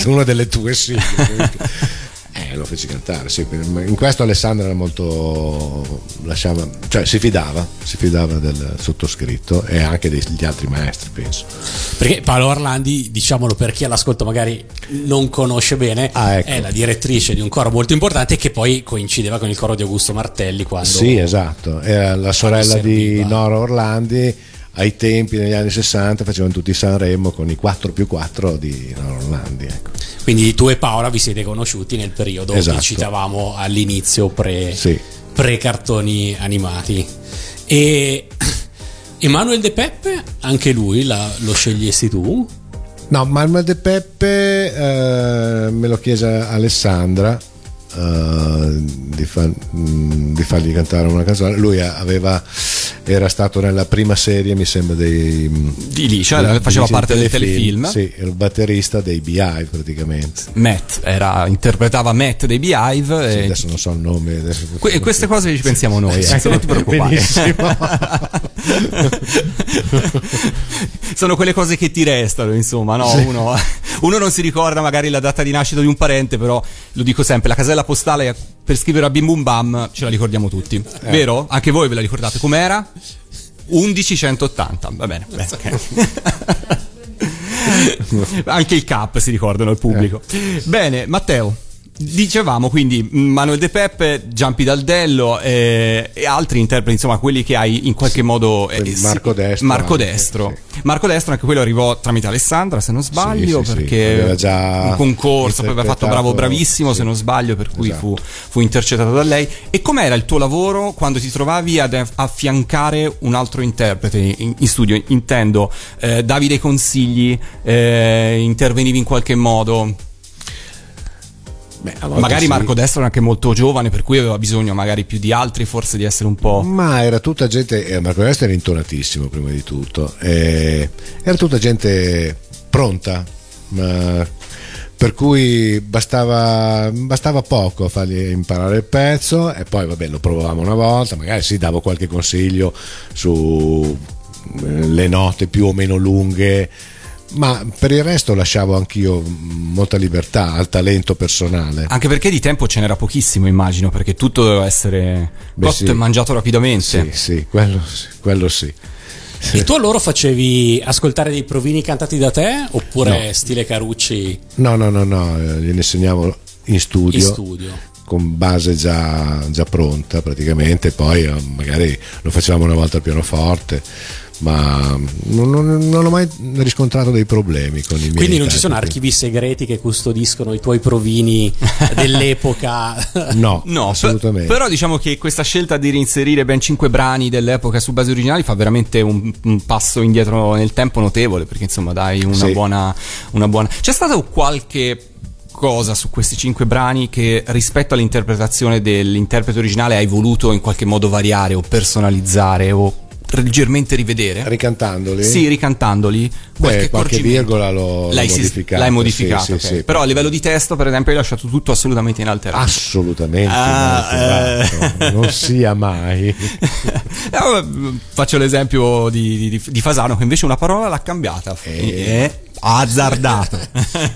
una delle tue sigle. Eh, lo feci cantare, sì. In questo Alessandra era molto, lasciava, cioè si fidava, si fidava del sottoscritto e anche degli altri maestri, penso. Perché Paolo Orlandi, diciamolo per chi all'ascolto magari non conosce bene, ah, ecco. È la direttrice di un coro molto importante che poi coincideva con il coro di Augusto Martelli quando... Sì, esatto, era la sorella di Nora Orlandi. Ai tempi, negli anni sessanta, facevano tutti Sanremo con i quattro più quattro di Nora Orlandi, ecco. Quindi tu e Paola vi siete conosciuti nel periodo, esatto, che citavamo all'inizio, pre, sì. pre cartoni animati. E Manuel De Peppe, anche lui la, lo scegliesti tu? No, Manuel De Peppe eh, me lo chiese Alessandra Uh, di, fa, di fargli cantare una canzone. Lui aveva, era stato nella prima serie, mi sembra, dei di Licia, di, faceva di parte del telefilm, sì, era il batterista dei BeeHive praticamente. Matt era, interpretava Matt dei BeeHive, sì, e... adesso non so il nome adesso... que- queste cose ci pensiamo noi, eh, sì, non ti preoccupare. Sono quelle cose che ti restano, insomma, no? Sì. uno, uno non si ricorda magari la data di nascita di un parente, però lo dico sempre, la casella postale per scrivere a Bim Bum Bam ce la ricordiamo tutti, eh. Vero? Anche voi ve la ricordate? Com'era? undici centottanta, va bene, beh, okay. Anche il cap si ricordano, il pubblico, eh. Bene, Matteo, dicevamo quindi Manuel De Peppe, Gian Pi Daldello eh, e altri interpreti, insomma quelli che hai in qualche modo eh, Marco Destro Marco Destro anche, sì. Marco Destro, anche quello arrivò tramite Alessandra, se non sbaglio, sì, perché sì, aveva già un concorso, poi aveva fatto Bravo Bravissimo, sì, se non sbaglio, per cui esatto. fu, fu intercettato da lei. E com'era il tuo lavoro quando ti trovavi ad affiancare un altro interprete in, in studio? Intendo, eh, davi dei consigli, eh, intervenivi in qualche modo? Beh, magari sì. Marco Destro era anche molto giovane, per cui aveva bisogno magari più di altri, forse, di essere un po'... Ma era tutta gente, eh, Marco Destro era intonatissimo prima di tutto, eh, era tutta gente pronta, ma, per cui bastava, bastava poco a fargli imparare il pezzo e poi vabbè lo provavamo una volta, magari sì, davo qualche consiglio su eh, le note più o meno lunghe, ma per il resto lasciavo anch'io molta libertà al talento personale, anche perché di tempo ce n'era pochissimo, immagino, perché tutto doveva essere Beh, cotto sì. e mangiato rapidamente. Sì, sì, quello, quello sì. E tu allora facevi ascoltare dei provini cantati da te oppure no. stile Carucci? No, no, no, no, gliene insegnavo in studio, in studio. Con base già, già pronta praticamente, poi magari lo facevamo una volta al pianoforte, ma non, non, non ho mai riscontrato dei problemi con i miei. Quindi non ci sono archivi segreti che custodiscono i tuoi provini dell'epoca? No, no, assolutamente. Però diciamo che questa scelta di reinserire ben cinque brani dell'epoca su basi originali fa veramente un, un passo indietro nel tempo notevole, perché insomma dai una, sì. buona, una buona... C'è stato qualche cosa su questi cinque brani che rispetto all'interpretazione dell'interprete originale hai voluto in qualche modo variare o personalizzare o leggermente rivedere? Ricantandoli? Sì, ricantandoli. Qualche, Beh, qualche virgola l'ho, l'hai, l'ho modificata. L'hai modificata, sì, okay. sì, sì, però a livello di testo, per esempio, hai lasciato tutto assolutamente inalterato. Assolutamente ah, eh. Non sia mai. No, faccio l'esempio di, di, di Fasano, che invece una parola l'ha cambiata. E... E... azzardato.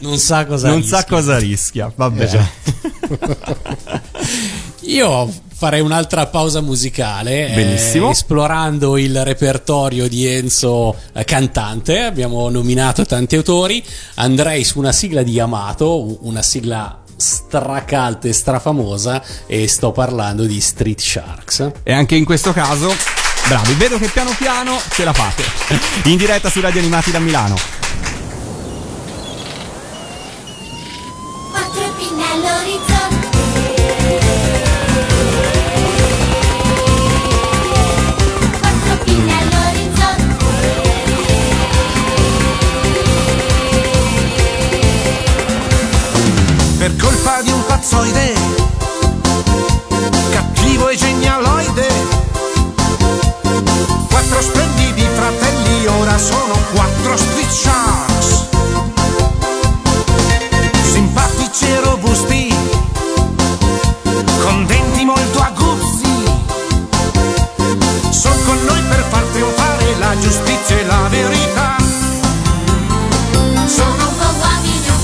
Non sa cosa non rischia. sa cosa rischia. Vabbè. Esatto. Io farei un'altra pausa musicale, eh, esplorando il repertorio di Enzo eh, cantante. Abbiamo nominato tanti autori, andrei su una sigla di Yamato, una sigla stracalta e strafamosa, e sto parlando di Street Sharks. E anche in questo caso Bravi, vedo che piano piano ce la fate. In diretta su Radio Animati da Milano. Quattro pinne all'orizzonte. Per colpa di un pazzoide, cattivo e genialoide, quattro splendidi fratelli, ora sono quattro Street Sharks. Simpatici e robusti, con denti molto aguzzi, sono con noi per far trionfare la giustizia e la verità. Sono un po' uomini, un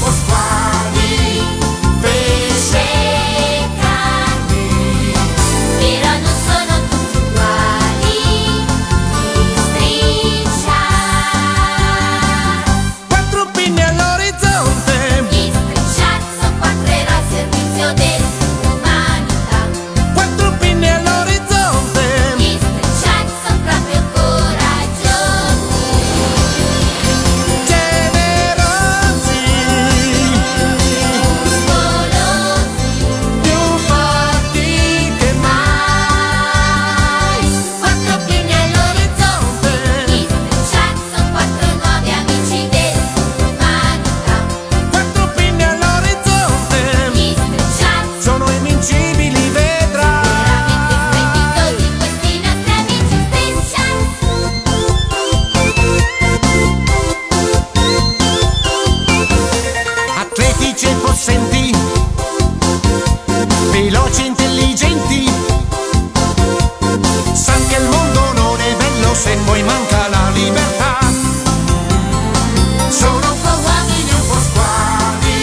po' squali,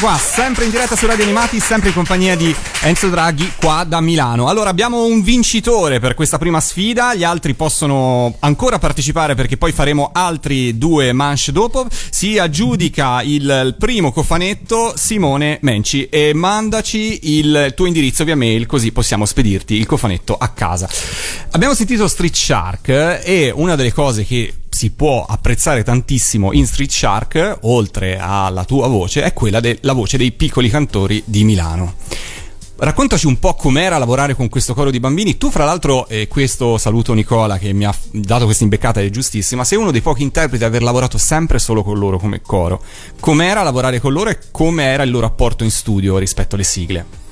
qua sempre in diretta su Radio Animati, sempre in compagnia di Enzo Draghi qua da Milano. Allora, abbiamo un vincitore per questa prima sfida, gli altri possono ancora partecipare perché poi faremo altri due manche dopo. Si aggiudica il primo cofanetto Simone Menci e mandaci il tuo indirizzo via mail, così possiamo spedirti il cofanetto a casa. Abbiamo sentito Street Shark e una delle cose che si può apprezzare tantissimo in Street Shark, oltre alla tua voce, è quella della voce dei piccoli cantori di Milano. Raccontaci un po' com'era lavorare con questo coro di bambini. Tu, fra l'altro, e questo saluto Nicola che mi ha dato questa imbeccata è giustissima, sei uno dei pochi interpreti ad aver lavorato sempre solo con loro come coro. Com'era lavorare con loro e com'era il loro apporto in studio rispetto alle sigle?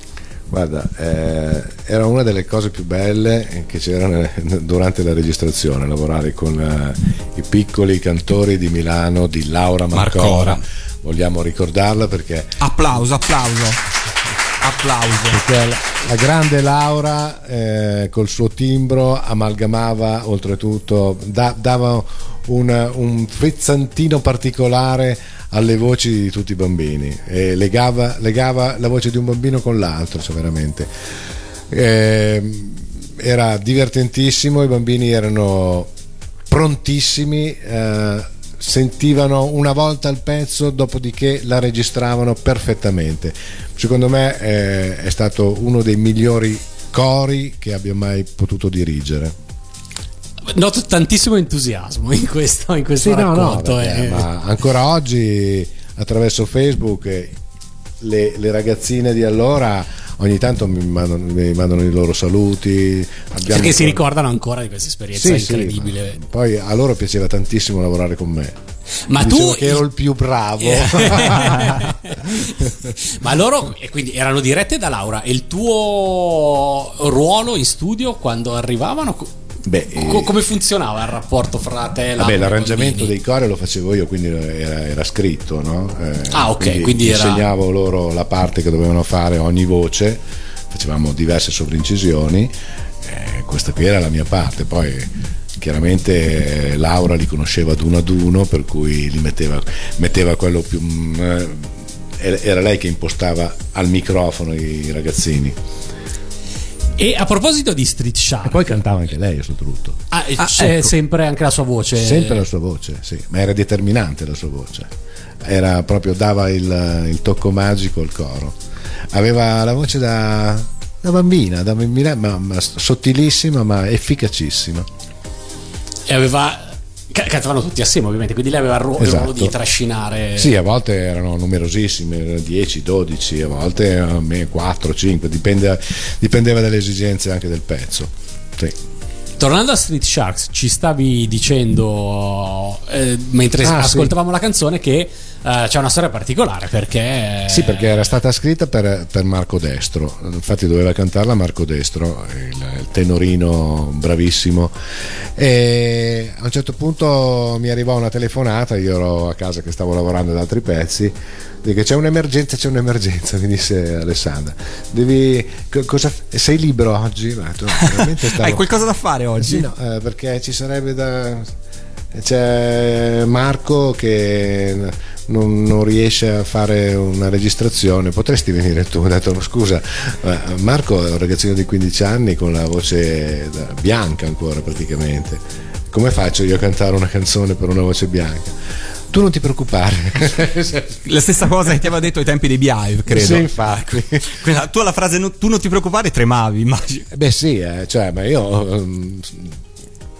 Guarda, eh, era una delle cose più belle che c'erano durante la registrazione, lavorare con eh, i piccoli cantori di Milano di Laura Marcora. Marcora. Vogliamo ricordarla perché... Applauso, applauso. applauso. Perché la, la grande Laura eh, col suo timbro amalgamava, oltretutto da, dava un, un frizzantino particolare alle voci di tutti i bambini e legava, legava la voce di un bambino con l'altro, cioè veramente eh, era divertentissimo. I bambini erano prontissimi, eh, sentivano una volta il pezzo, dopodiché la registravano perfettamente. Secondo me eh, è stato uno dei migliori cori che abbia mai potuto dirigere. Noto tantissimo entusiasmo in questo, in questo sì, racconto. No, no, perché, eh. ma ancora oggi attraverso Facebook le, le ragazzine di allora ogni tanto mi mandano, mi mandano i loro saluti. Abbiamo perché si ricordano ancora di questa esperienza sì, incredibile. Sì, poi a loro piaceva tantissimo lavorare con me. Ma mi tu che ero il più bravo. Ma loro, e quindi erano dirette da Laura, e il tuo ruolo in studio quando arrivavano? Beh, Co- come funzionava il rapporto fra te e vabbè, l'arrangiamento bambini? Dei cori lo facevo io, quindi era, era scritto, no? Eh, ah, ok. Quindi, quindi insegnavo era... loro la parte che dovevano fare ogni voce, facevamo diverse sovraincisioni. Eh, questa qui era la mia parte, poi chiaramente eh, Laura li conosceva ad uno ad uno, per cui li metteva, metteva quello più. Mh, era lei che impostava al microfono i ragazzini. E a proposito di Street Sharks, poi cantava anche lei oltretutto. Ah, ah, è sempre anche la sua voce. Sempre la sua voce, sì, ma era determinante la sua voce. Era proprio, dava il, il tocco magico al coro. Aveva la voce da, da bambina, da bambina, ma, ma sottilissima, ma efficacissima. E aveva cantavano tutti assieme ovviamente, quindi lei aveva il ruolo, esatto, di trascinare. Sì, a volte erano numerosissime, dieci, dodici, a volte quattro, cinque, dipende, dipendeva dalle esigenze anche del pezzo. Sì. Tornando a Street Sharks, ci stavi dicendo eh, mentre ah, ascoltavamo sì. la canzone che eh, c'è una storia particolare, perché sì, perché era stata scritta per, per Marco Destro, infatti doveva cantarla Marco Destro, il, il tenorino bravissimo, e a un certo punto mi arrivò una telefonata, io ero a casa che stavo lavorando ad altri pezzi, che c'è un'emergenza, c'è un'emergenza, mi disse Alessandra, devi cosa, sei libero oggi? Ma tu, stavo... hai qualcosa da fare oggi? Sì, no, eh, perché ci sarebbe da c'è Marco che non, non riesce a fare una registrazione, potresti venire tu? Ho detto scusa, Marco è un ragazzino di quindici anni con la voce bianca ancora praticamente, come faccio io a cantare una canzone per una voce bianca? Tu non ti preoccupare. La stessa cosa che ti aveva detto ai tempi dei BeeHive, credo. Sì, infatti. Quella, tu alla frase no, tu non ti preoccupare tremavi, immagino. Beh sì, eh, cioè, ma io um,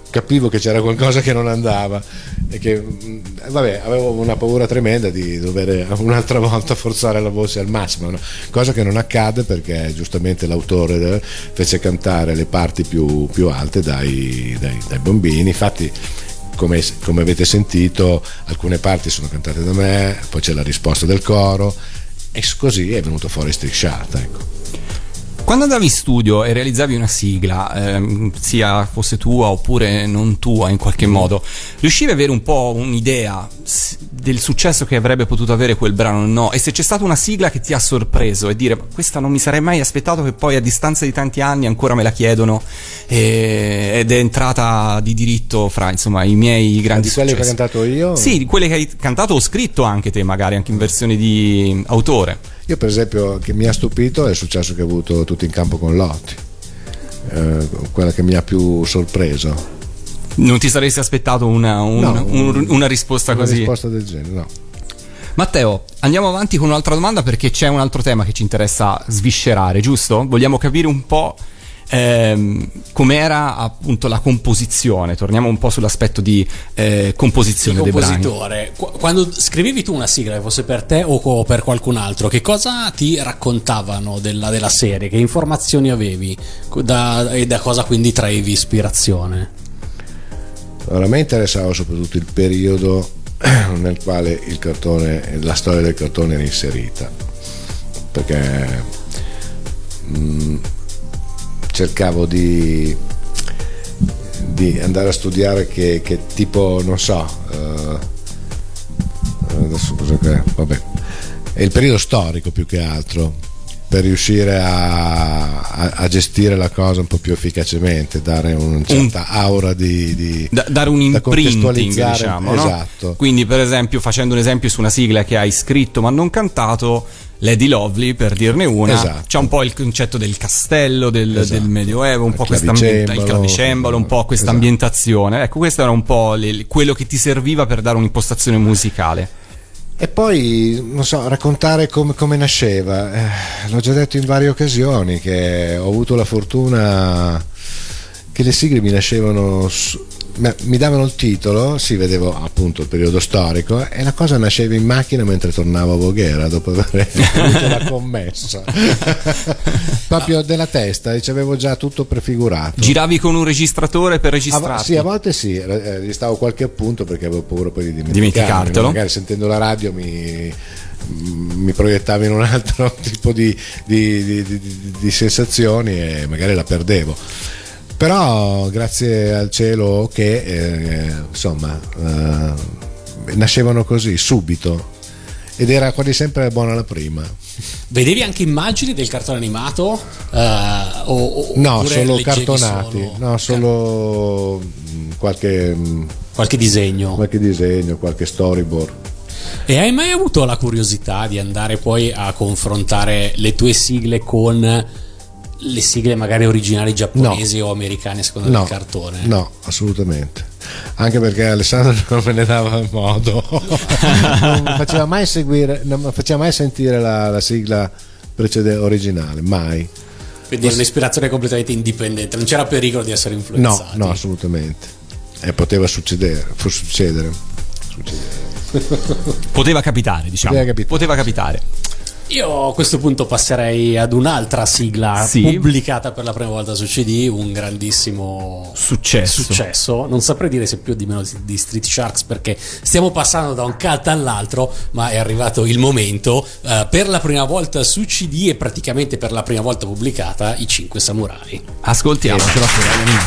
capivo che c'era qualcosa che non andava e che um, vabbè, avevo una paura tremenda di dover un'altra volta forzare la voce al massimo, no? Cosa che non accade, perché giustamente l'autore fece cantare le parti più, più alte dai, dai, dai bambini. Infatti Come, come avete sentito, alcune parti sono cantate da me, poi c'è la risposta del coro e così è venuto fuori Street Sharks, ecco. Quando andavi in studio e realizzavi una sigla, eh, sia fosse tua oppure non tua in qualche modo, riuscivi ad avere un po' un'idea del successo che avrebbe potuto avere quel brano o no? E se c'è stata una sigla che ti ha sorpreso e dire questa non mi sarei mai aspettato, che poi a distanza di tanti anni ancora me la chiedono e, ed è entrata di diritto fra insomma i miei grandi successi. Di quelle che hai cantato io? Sì, di quelle che hai cantato o scritto anche te, magari anche in versione di autore. Io per esempio, che mi ha stupito è il successo che ho avuto Tutto in campo con Lotti, eh, quella che mi ha più sorpreso. Non ti saresti aspettato una, un, no, un, una risposta una così? Una risposta del genere, no. Matteo, andiamo avanti con un'altra domanda, perché c'è un altro tema che ci interessa sviscerare, giusto? Vogliamo capire un po' ehm, com'era appunto la composizione. Torniamo un po' sull'aspetto di eh, composizione dei brani. Compositore, quando scrivevi tu una sigla che fosse per te o per qualcun altro, che cosa ti raccontavano della, della serie? Che informazioni avevi da, e da cosa quindi traevi ispirazione? Allora, mi interessava soprattutto il periodo nel quale il cartone, la storia del cartone era inserita, perché mh, cercavo di, di andare a studiare che, che tipo, non so, uh, adesso cosa è? Vabbè, è il periodo storico più che altro, per riuscire a, a, a gestire la cosa un po' più efficacemente, dare una certa un, aura di, di da, dare un imprinting, diciamo, esatto, no? Quindi per esempio, facendo un esempio su una sigla che hai scritto ma non cantato, Lady Lovely, per dirne una, esatto, c'è un po' il concetto del castello, del, esatto, del Medioevo, un il po' questa il clavicembalo, un po' questa ambientazione, esatto. Ecco, questo era un po' le, quello che ti serviva per dare un'impostazione musicale. E poi, non so, raccontare com- come nasceva. Eh, l'ho già detto in varie occasioni che ho avuto la fortuna che le sigle mi nascevano, su- mi davano il titolo, sì, vedevo appunto il periodo storico e la cosa nasceva in macchina mentre tornavo a Voghera dopo aver avuto la commessa. Proprio della testa, ci avevo già tutto prefigurato. Giravi con un registratore per registrarti? A, sì, a volte sì, registravo qualche appunto perché avevo paura poi di dimenticartelo. Magari sentendo la radio mi... mi proiettavo in un altro tipo di, di, di, di, di sensazioni e magari la perdevo. Però grazie al cielo che eh, insomma eh, nascevano così subito ed era quasi sempre buona la prima. Vedevi anche immagini del cartone animato? Eh, o, no, solo cartonati, solo... no, solo qualche qualche disegno, qualche disegno, qualche storyboard. E hai mai avuto la curiosità di andare poi a confrontare le tue sigle con le sigle magari originali giapponesi, no, o americane secondo no, il cartone? No, assolutamente, anche perché Alessandro non me ne dava modo. Non faceva mai seguire, non faceva mai sentire la, la sigla precedente originale, mai. Quindi era un'ispirazione completamente indipendente, non c'era pericolo di essere influenzati. No, no, assolutamente. E poteva succedere, può succedere, succedere. Poteva capitare, diciamo. Poteva capitare. Poteva capitare. Io a questo punto passerei ad un'altra sigla, sì, pubblicata per la prima volta su C D, un grandissimo successo. successo. Non saprei dire se più o di meno di Street Sharks, perché stiamo passando da un cat all'altro, ma è arrivato il momento. Uh, per la prima volta su C D e praticamente per la prima volta pubblicata, I Cinque Samurai. Ascoltiamo. Eh. Sorry.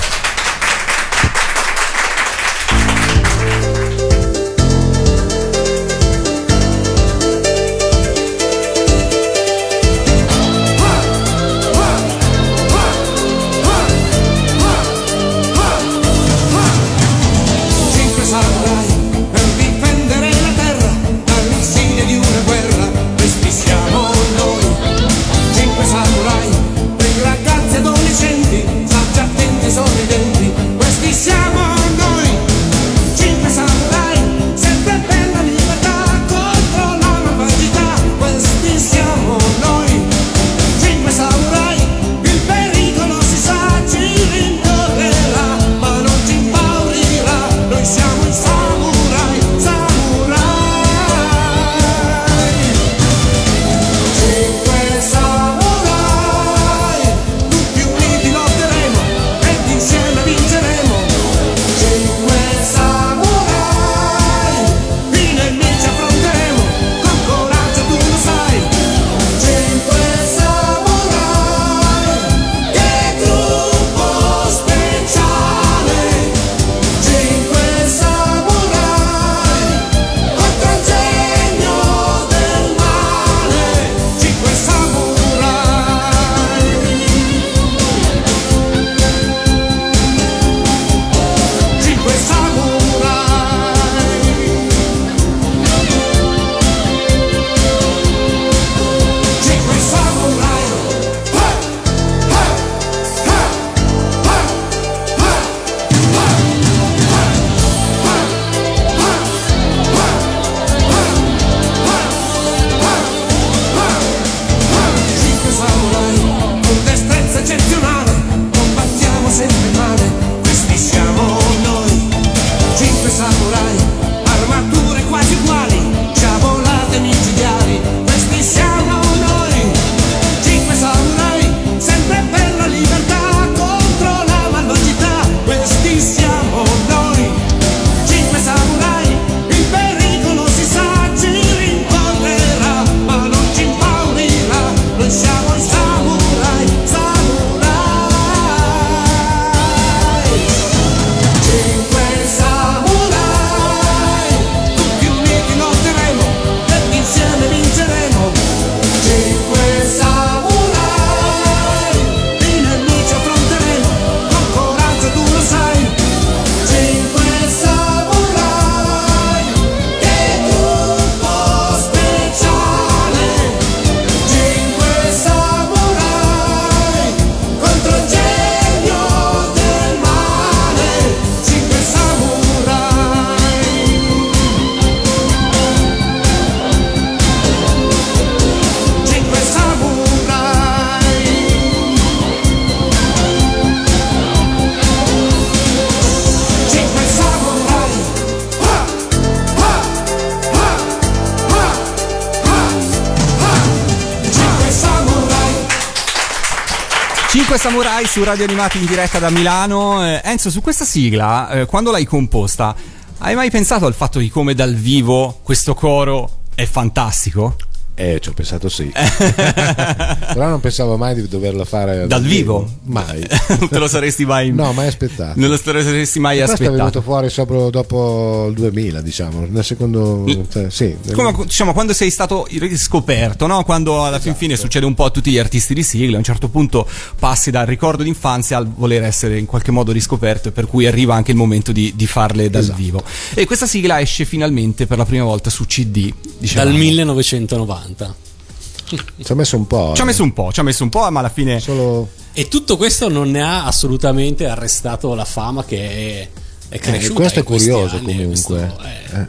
Cinque Samurai su Radio Animati in diretta da Milano. Eh, Enzo, su questa sigla, eh, quando l'hai composta, hai mai pensato al fatto di come dal vivo questo coro è fantastico? Eh, ci ho pensato sì. Però non pensavo mai di doverla fare dal vivo. vivo. Mai. Non te lo saresti mai... No, mai aspettato. Non lo saresti mai aspettato. Questo è venuto fuori sopra dopo il duemila, diciamo, nel secondo... L- sì. Come, diciamo, quando sei stato riscoperto, no? Quando alla esatto. fin fine succede un po' a tutti gli artisti di sigla, a un certo punto passi dal ricordo d'infanzia al voler essere in qualche modo riscoperto, per cui arriva anche il momento di, di farle dal esatto. vivo. E questa sigla esce finalmente per la prima volta su C D, diciamo. Dal millenovecentonovanta. Ci ha messo un po'. Ci ha messo un po', ci ha messo un po', ma alla fine. Solo... E tutto questo non ne ha assolutamente arrestato la fama che è, è cresciuta. Eh, questo è curioso anni, comunque. Questo è... Eh,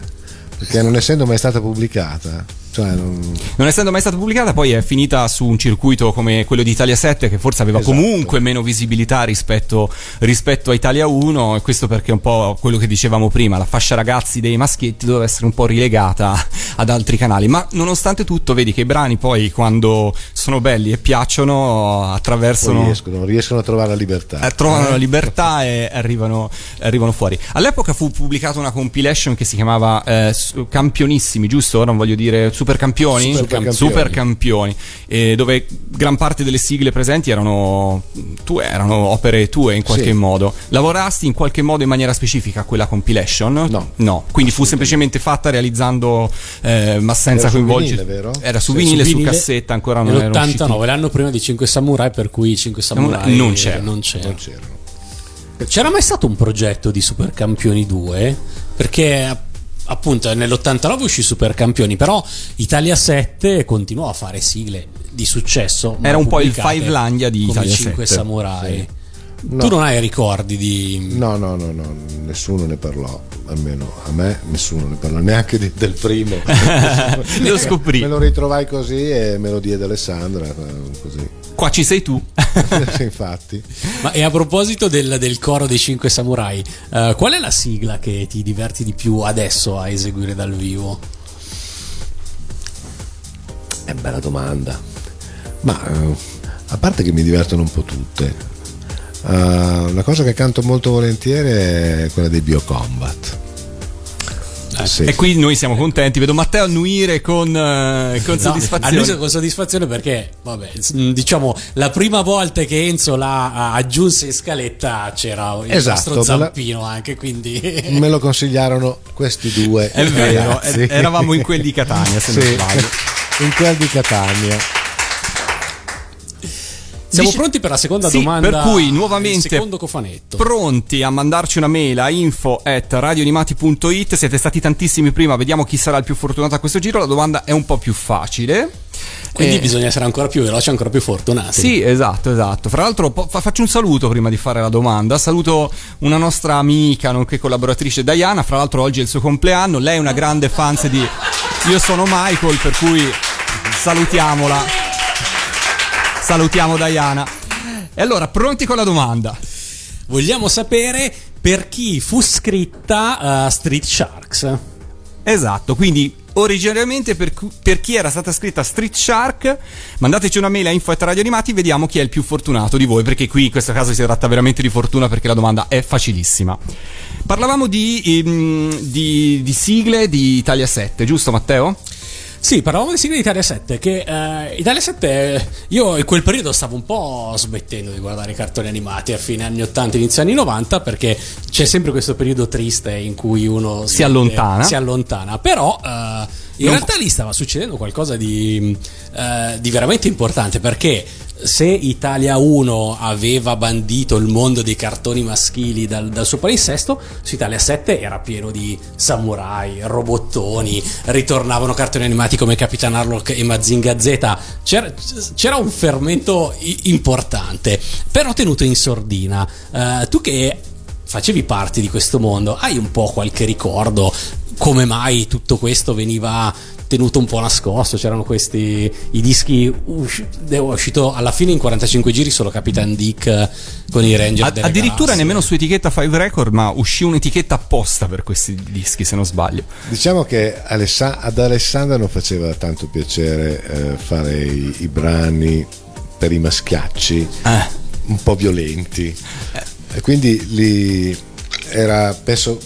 perché non essendo mai stata pubblicata. Cioè non... non essendo mai stata pubblicata, poi è finita su un circuito come quello di Italia sette, che forse aveva esatto. comunque meno visibilità rispetto, rispetto a Italia uno, e questo perché un po' quello che dicevamo prima, la fascia ragazzi dei maschietti doveva essere un po' rilegata ad altri canali, ma nonostante tutto vedi che i brani poi, quando sono belli e piacciono, attraversano, riescono, riescono a trovare la libertà, eh, trovano la libertà e arrivano, arrivano fuori. All'epoca fu pubblicata una compilation che si chiamava eh, Campionissimi, giusto? Non voglio dire... Super Campioni? Super Campioni, Super Campioni. Eh, dove gran parte delle sigle presenti erano tue, erano opere tue in qualche sì. modo. Lavorasti in qualche modo in maniera specifica a quella compilation? No. No. Quindi fu semplicemente fatta realizzando, eh, ma senza era coinvolgere. Su vinile, vero? Era su vinile, su vinile, su cassetta, ancora non era uscito. ottantanove, l'anno prima di Cinque Samurai, per cui Cinque Samurai non c'era. Non c'era. Non c'era. C'era mai stato un progetto di Super Campioni due? Perché... Appunto, nell'ottantanove uscì Super Campioni, però Italia sette continuò a fare sigle di successo. Era un po' il Five Landia di Italia sette. Cinque Samurai. Sì. No. Tu non hai ricordi di... No, no, no, no, nessuno ne parlò, almeno a me nessuno ne parlò, neanche di, del primo. Lo scoprì. Me lo ritrovai così e me lo diede Alessandra, così. Qua ci sei tu. Infatti. Ma e a proposito del, del coro dei Cinque Samurai, eh, qual è la sigla che ti diverti di più adesso a eseguire dal vivo? È bella domanda. Ma eh, a parte che mi divertono un po' tutte, eh, una cosa che canto molto volentieri è quella dei Biocombat. Eh, sì. E qui noi siamo contenti, vedo Matteo annuire con, eh, con no, soddisfazione con soddisfazione perché vabbè, diciamo, la prima volta che Enzo la aggiunse in scaletta c'era il esatto, nostro zampino, la... anche quindi me lo consigliarono questi due, è vero, eh, eravamo in quel di Catania se sì. non sbaglio, in quel di Catania. Siamo Dice... pronti per la seconda sì, domanda. Per cui nuovamente secondo cofanetto. Pronti a mandarci una mail a info at radioanimati punto it. Siete stati tantissimi prima, vediamo chi sarà il più fortunato a questo giro. La domanda è un po' più facile, quindi eh... bisogna essere ancora più veloci, ancora più fortunati. Sì, esatto, esatto. Fra l'altro po- faccio un saluto prima di fare la domanda. Saluto una nostra amica, nonché collaboratrice, Diana. Fra l'altro oggi è il suo compleanno. Lei è una grande fan di Io Sono Michael, per cui salutiamola. Salutiamo Diana. E allora, pronti con la domanda? Vogliamo sapere per chi fu scritta uh, Street Sharks. Esatto, quindi originariamente per, per chi era stata scritta Street Shark. Mandateci una mail a info at radioanimati, vediamo chi è il più fortunato di voi, perché qui in questo caso si tratta veramente di fortuna, perché la domanda è facilissima. Parlavamo di, ehm, di, di sigle di Italia sette, giusto Matteo? Sì, parlavamo di sigle di Italia sette, che eh, Italia sette, io in quel periodo stavo un po' smettendo di guardare i cartoni animati a fine anni ottanta, inizio anni novanta, perché c'è sempre questo periodo triste in cui uno si, si allontana, si allontana, però eh, in non... realtà lì stava succedendo qualcosa di, eh, di veramente importante, perché se Italia uno aveva bandito il mondo dei cartoni maschili dal, dal suo palinsesto, su Italia sette era pieno di samurai, robottoni, ritornavano cartoni animati come Capitan Harlock e Mazinga Z. C'era, c'era un fermento importante, però tenuto in sordina. Uh, tu che facevi parte di questo mondo, hai un po' qualche ricordo? Come mai tutto questo veniva tenuto un po' nascosto? C'erano questi i dischi usci, è uscito alla fine in quarantacinque giri solo Capitan Dick con i Ranger Ad, addirittura Galassie. Nemmeno su etichetta Five Record, ma uscì un'etichetta apposta per questi dischi, se non sbaglio. Diciamo che Alessa- ad Alessandra non faceva tanto piacere eh, fare i, i brani per i maschiacci, ah. un po' violenti, e quindi lì era, penso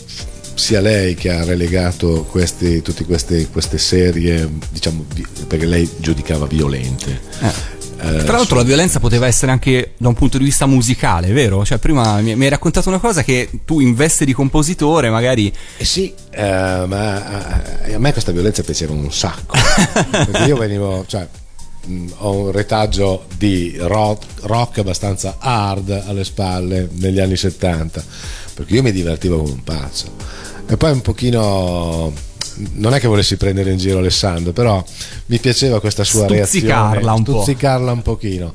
sia lei che ha relegato questi, tutte queste, queste serie, diciamo, perché lei giudicava violente. Eh. Eh, Tra l'altro su... la violenza poteva essere anche da un punto di vista musicale, vero? Cioè prima mi, mi hai raccontato una cosa che tu in veste di compositore magari... Eh sì, eh, ma a, a me questa violenza piaceva un sacco, perché io venivo... Cioè, ho un retaggio di rock, rock abbastanza hard alle spalle negli anni settanta, perché io mi divertivo come un pazzo. E poi un pochino, non è che volessi prendere in giro Alessandro, però mi piaceva questa sua stuzzicarla reazione, un stuzzicarla po'. un pochino.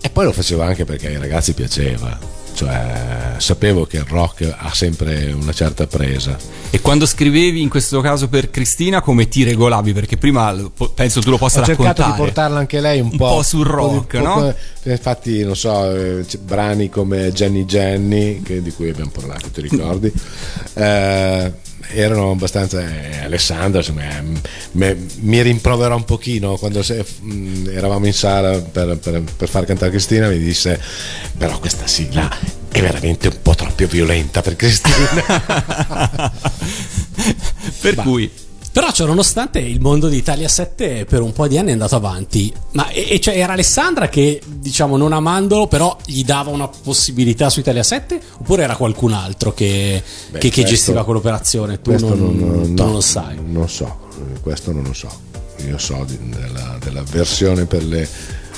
E poi lo facevo anche perché ai ragazzi piaceva, cioè sapevo che il rock ha sempre una certa presa. E quando scrivevi, in questo caso per Cristina, come ti regolavi? Perché prima penso tu lo possa raccontare. Ho cercato raccontare. di portarla anche lei un, un po', po' sul rock, un po', no? Infatti, non so, brani come Jenny Jenny, che di cui abbiamo parlato, ti ricordi? eh, erano abbastanza... eh, Alessandra, insomma, eh, me, mi rimproverò un pochino quando se, mh, eravamo in sala per, per, per far cantare Cristina, mi disse però questa sigla è veramente un po' troppo violenta per Cristina. Per bah. Cui però ciò nonostante il mondo di Italia sette per un po' di anni è andato avanti, ma e, e cioè, era Alessandra che, diciamo, non amandolo però gli dava una possibilità su Italia sette, oppure era qualcun altro che, Beh, che, questo, che gestiva quell'operazione? Tu non, non, non, tu no, non lo sai? Non so, questo non lo so. Io so di, della, della versione per le,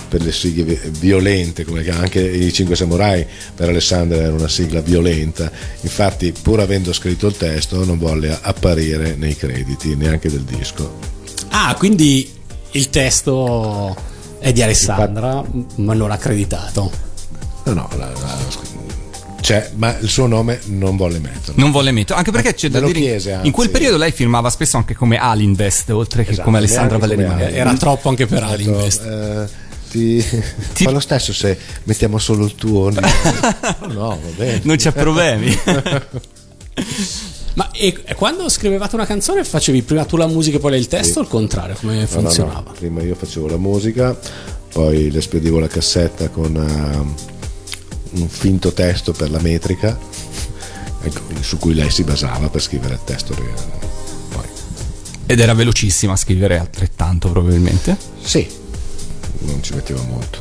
per le sigle violente, come anche I Cinque Samurai per Alessandra era una sigla violenta, infatti pur avendo scritto il testo non volle apparire nei crediti neanche del disco. Ah, quindi il testo è di Alessandra, infatti, ma non l'ha accreditato? No, no, la, la, cioè, ma il suo nome non volle metterlo. Non volle metterlo, anche perché c'è da dire, chiese, in quel periodo lei filmava spesso anche come Alinvest, oltre che, esatto, come Alessandra Valeria Manera. Era troppo anche per Alinvest. Eh, Ti... Ti... Fa lo stesso se mettiamo solo il tuo nome. No, no, va bene. Non c'è problemi. Ma e, e quando scrivevate una canzone facevi prima tu la musica e poi il testo, sì, o il contrario? Come no, funzionava? No, no. Prima io facevo la musica, poi le spedivo la cassetta con uh, un finto testo per la metrica, ecco, su cui lei si basava per scrivere il testo poi. Ed era velocissima a scrivere, altrettanto probabilmente? Sì, non ci metteva molto.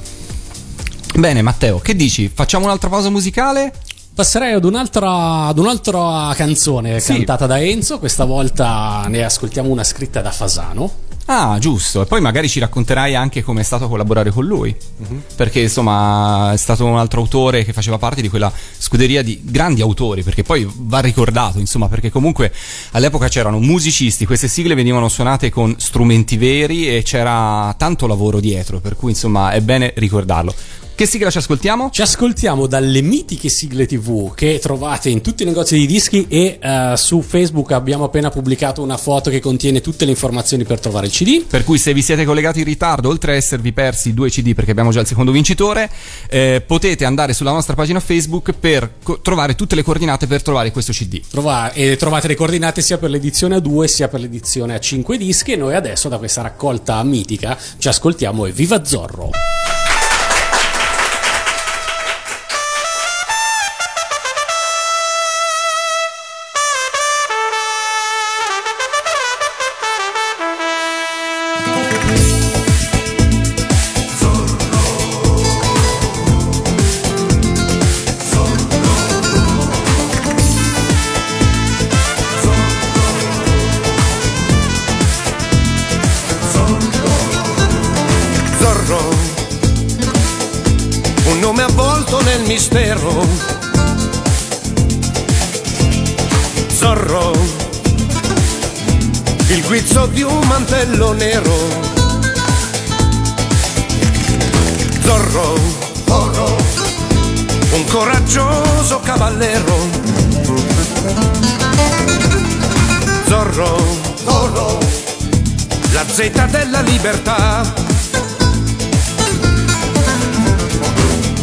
Bene, Matteo, che dici? Facciamo un'altra pausa musicale? Passerei ad un'altra, ad un'altra canzone, sì, cantata da Enzo. Questa volta ne ascoltiamo una scritta da Fasano. Ah, giusto. E poi magari ci racconterai anche come è stato collaborare con lui, mm-hmm, perché insomma è stato un altro autore che faceva parte di quella scuderia di grandi autori, perché poi va ricordato, insomma, perché comunque all'epoca c'erano musicisti, queste sigle venivano suonate con strumenti veri e c'era tanto lavoro dietro, per cui insomma è bene ricordarlo. Che sigla ci ascoltiamo? Ci ascoltiamo dalle mitiche sigle tivù che trovate in tutti i negozi di dischi e uh, su Facebook abbiamo appena pubblicato una foto che contiene tutte le informazioni per trovare il C D. Per cui se vi siete collegati in ritardo, oltre a esservi persi due C D perché abbiamo già il secondo vincitore, eh, potete andare sulla nostra pagina Facebook per co- trovare tutte le coordinate per trovare questo C D. Trova- e trovate le coordinate sia per l'edizione a due sia per l'edizione a cinque dischi, e noi adesso da questa raccolta mitica ci ascoltiamo Evviva Zorro. Zorro, il guizzo di un mantello nero. Zorro, Zorro, un coraggioso cavallero. Zorro, Zorro, la zeta della libertà.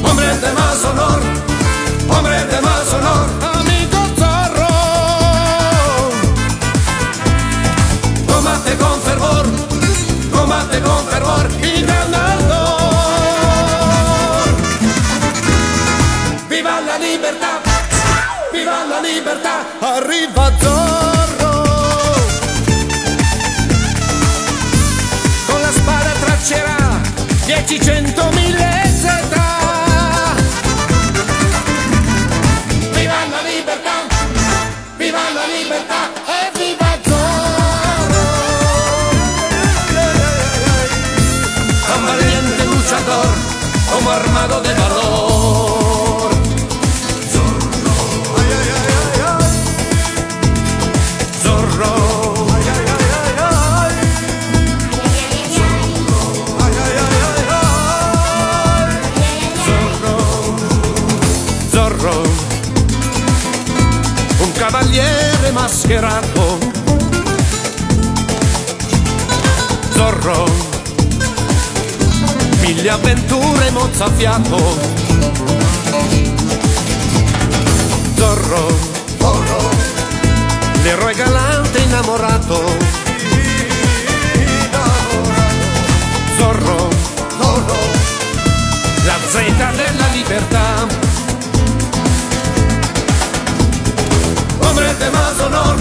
Hombre de más honor, hombre de más honor, amigo Zorro. Combate con fervor, combate con fervor y ganador. libertà, viva la libertà, arriva Zorro con la spada traccerà dieci, cento, mille zeta. Viva la libertà, viva la libertà e viva Zorro, un valiente luchador como armado de valor. Mascherato Zorro, mille avventure mozzafiato Zorro, Zorro, l'eroe galante innamorato Zorro, Zorro, la zeta della libertà. Hombre de más honor,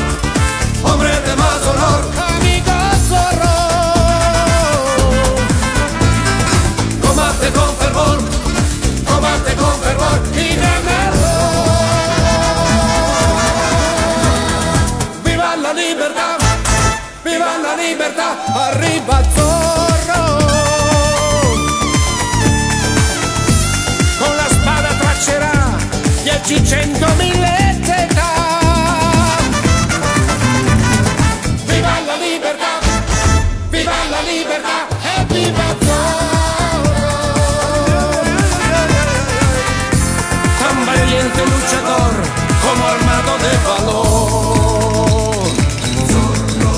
hombre de más honor, amigo Zorro. Combate con fervor, combate con fervor y ganador. Viva la libertad, viva la libertad, arriba Zorro. Con la spada traccerà dieci, cento, mille zeta. Libertà e viva Zorro, tan valiente luchador como armado de valor. Zorro,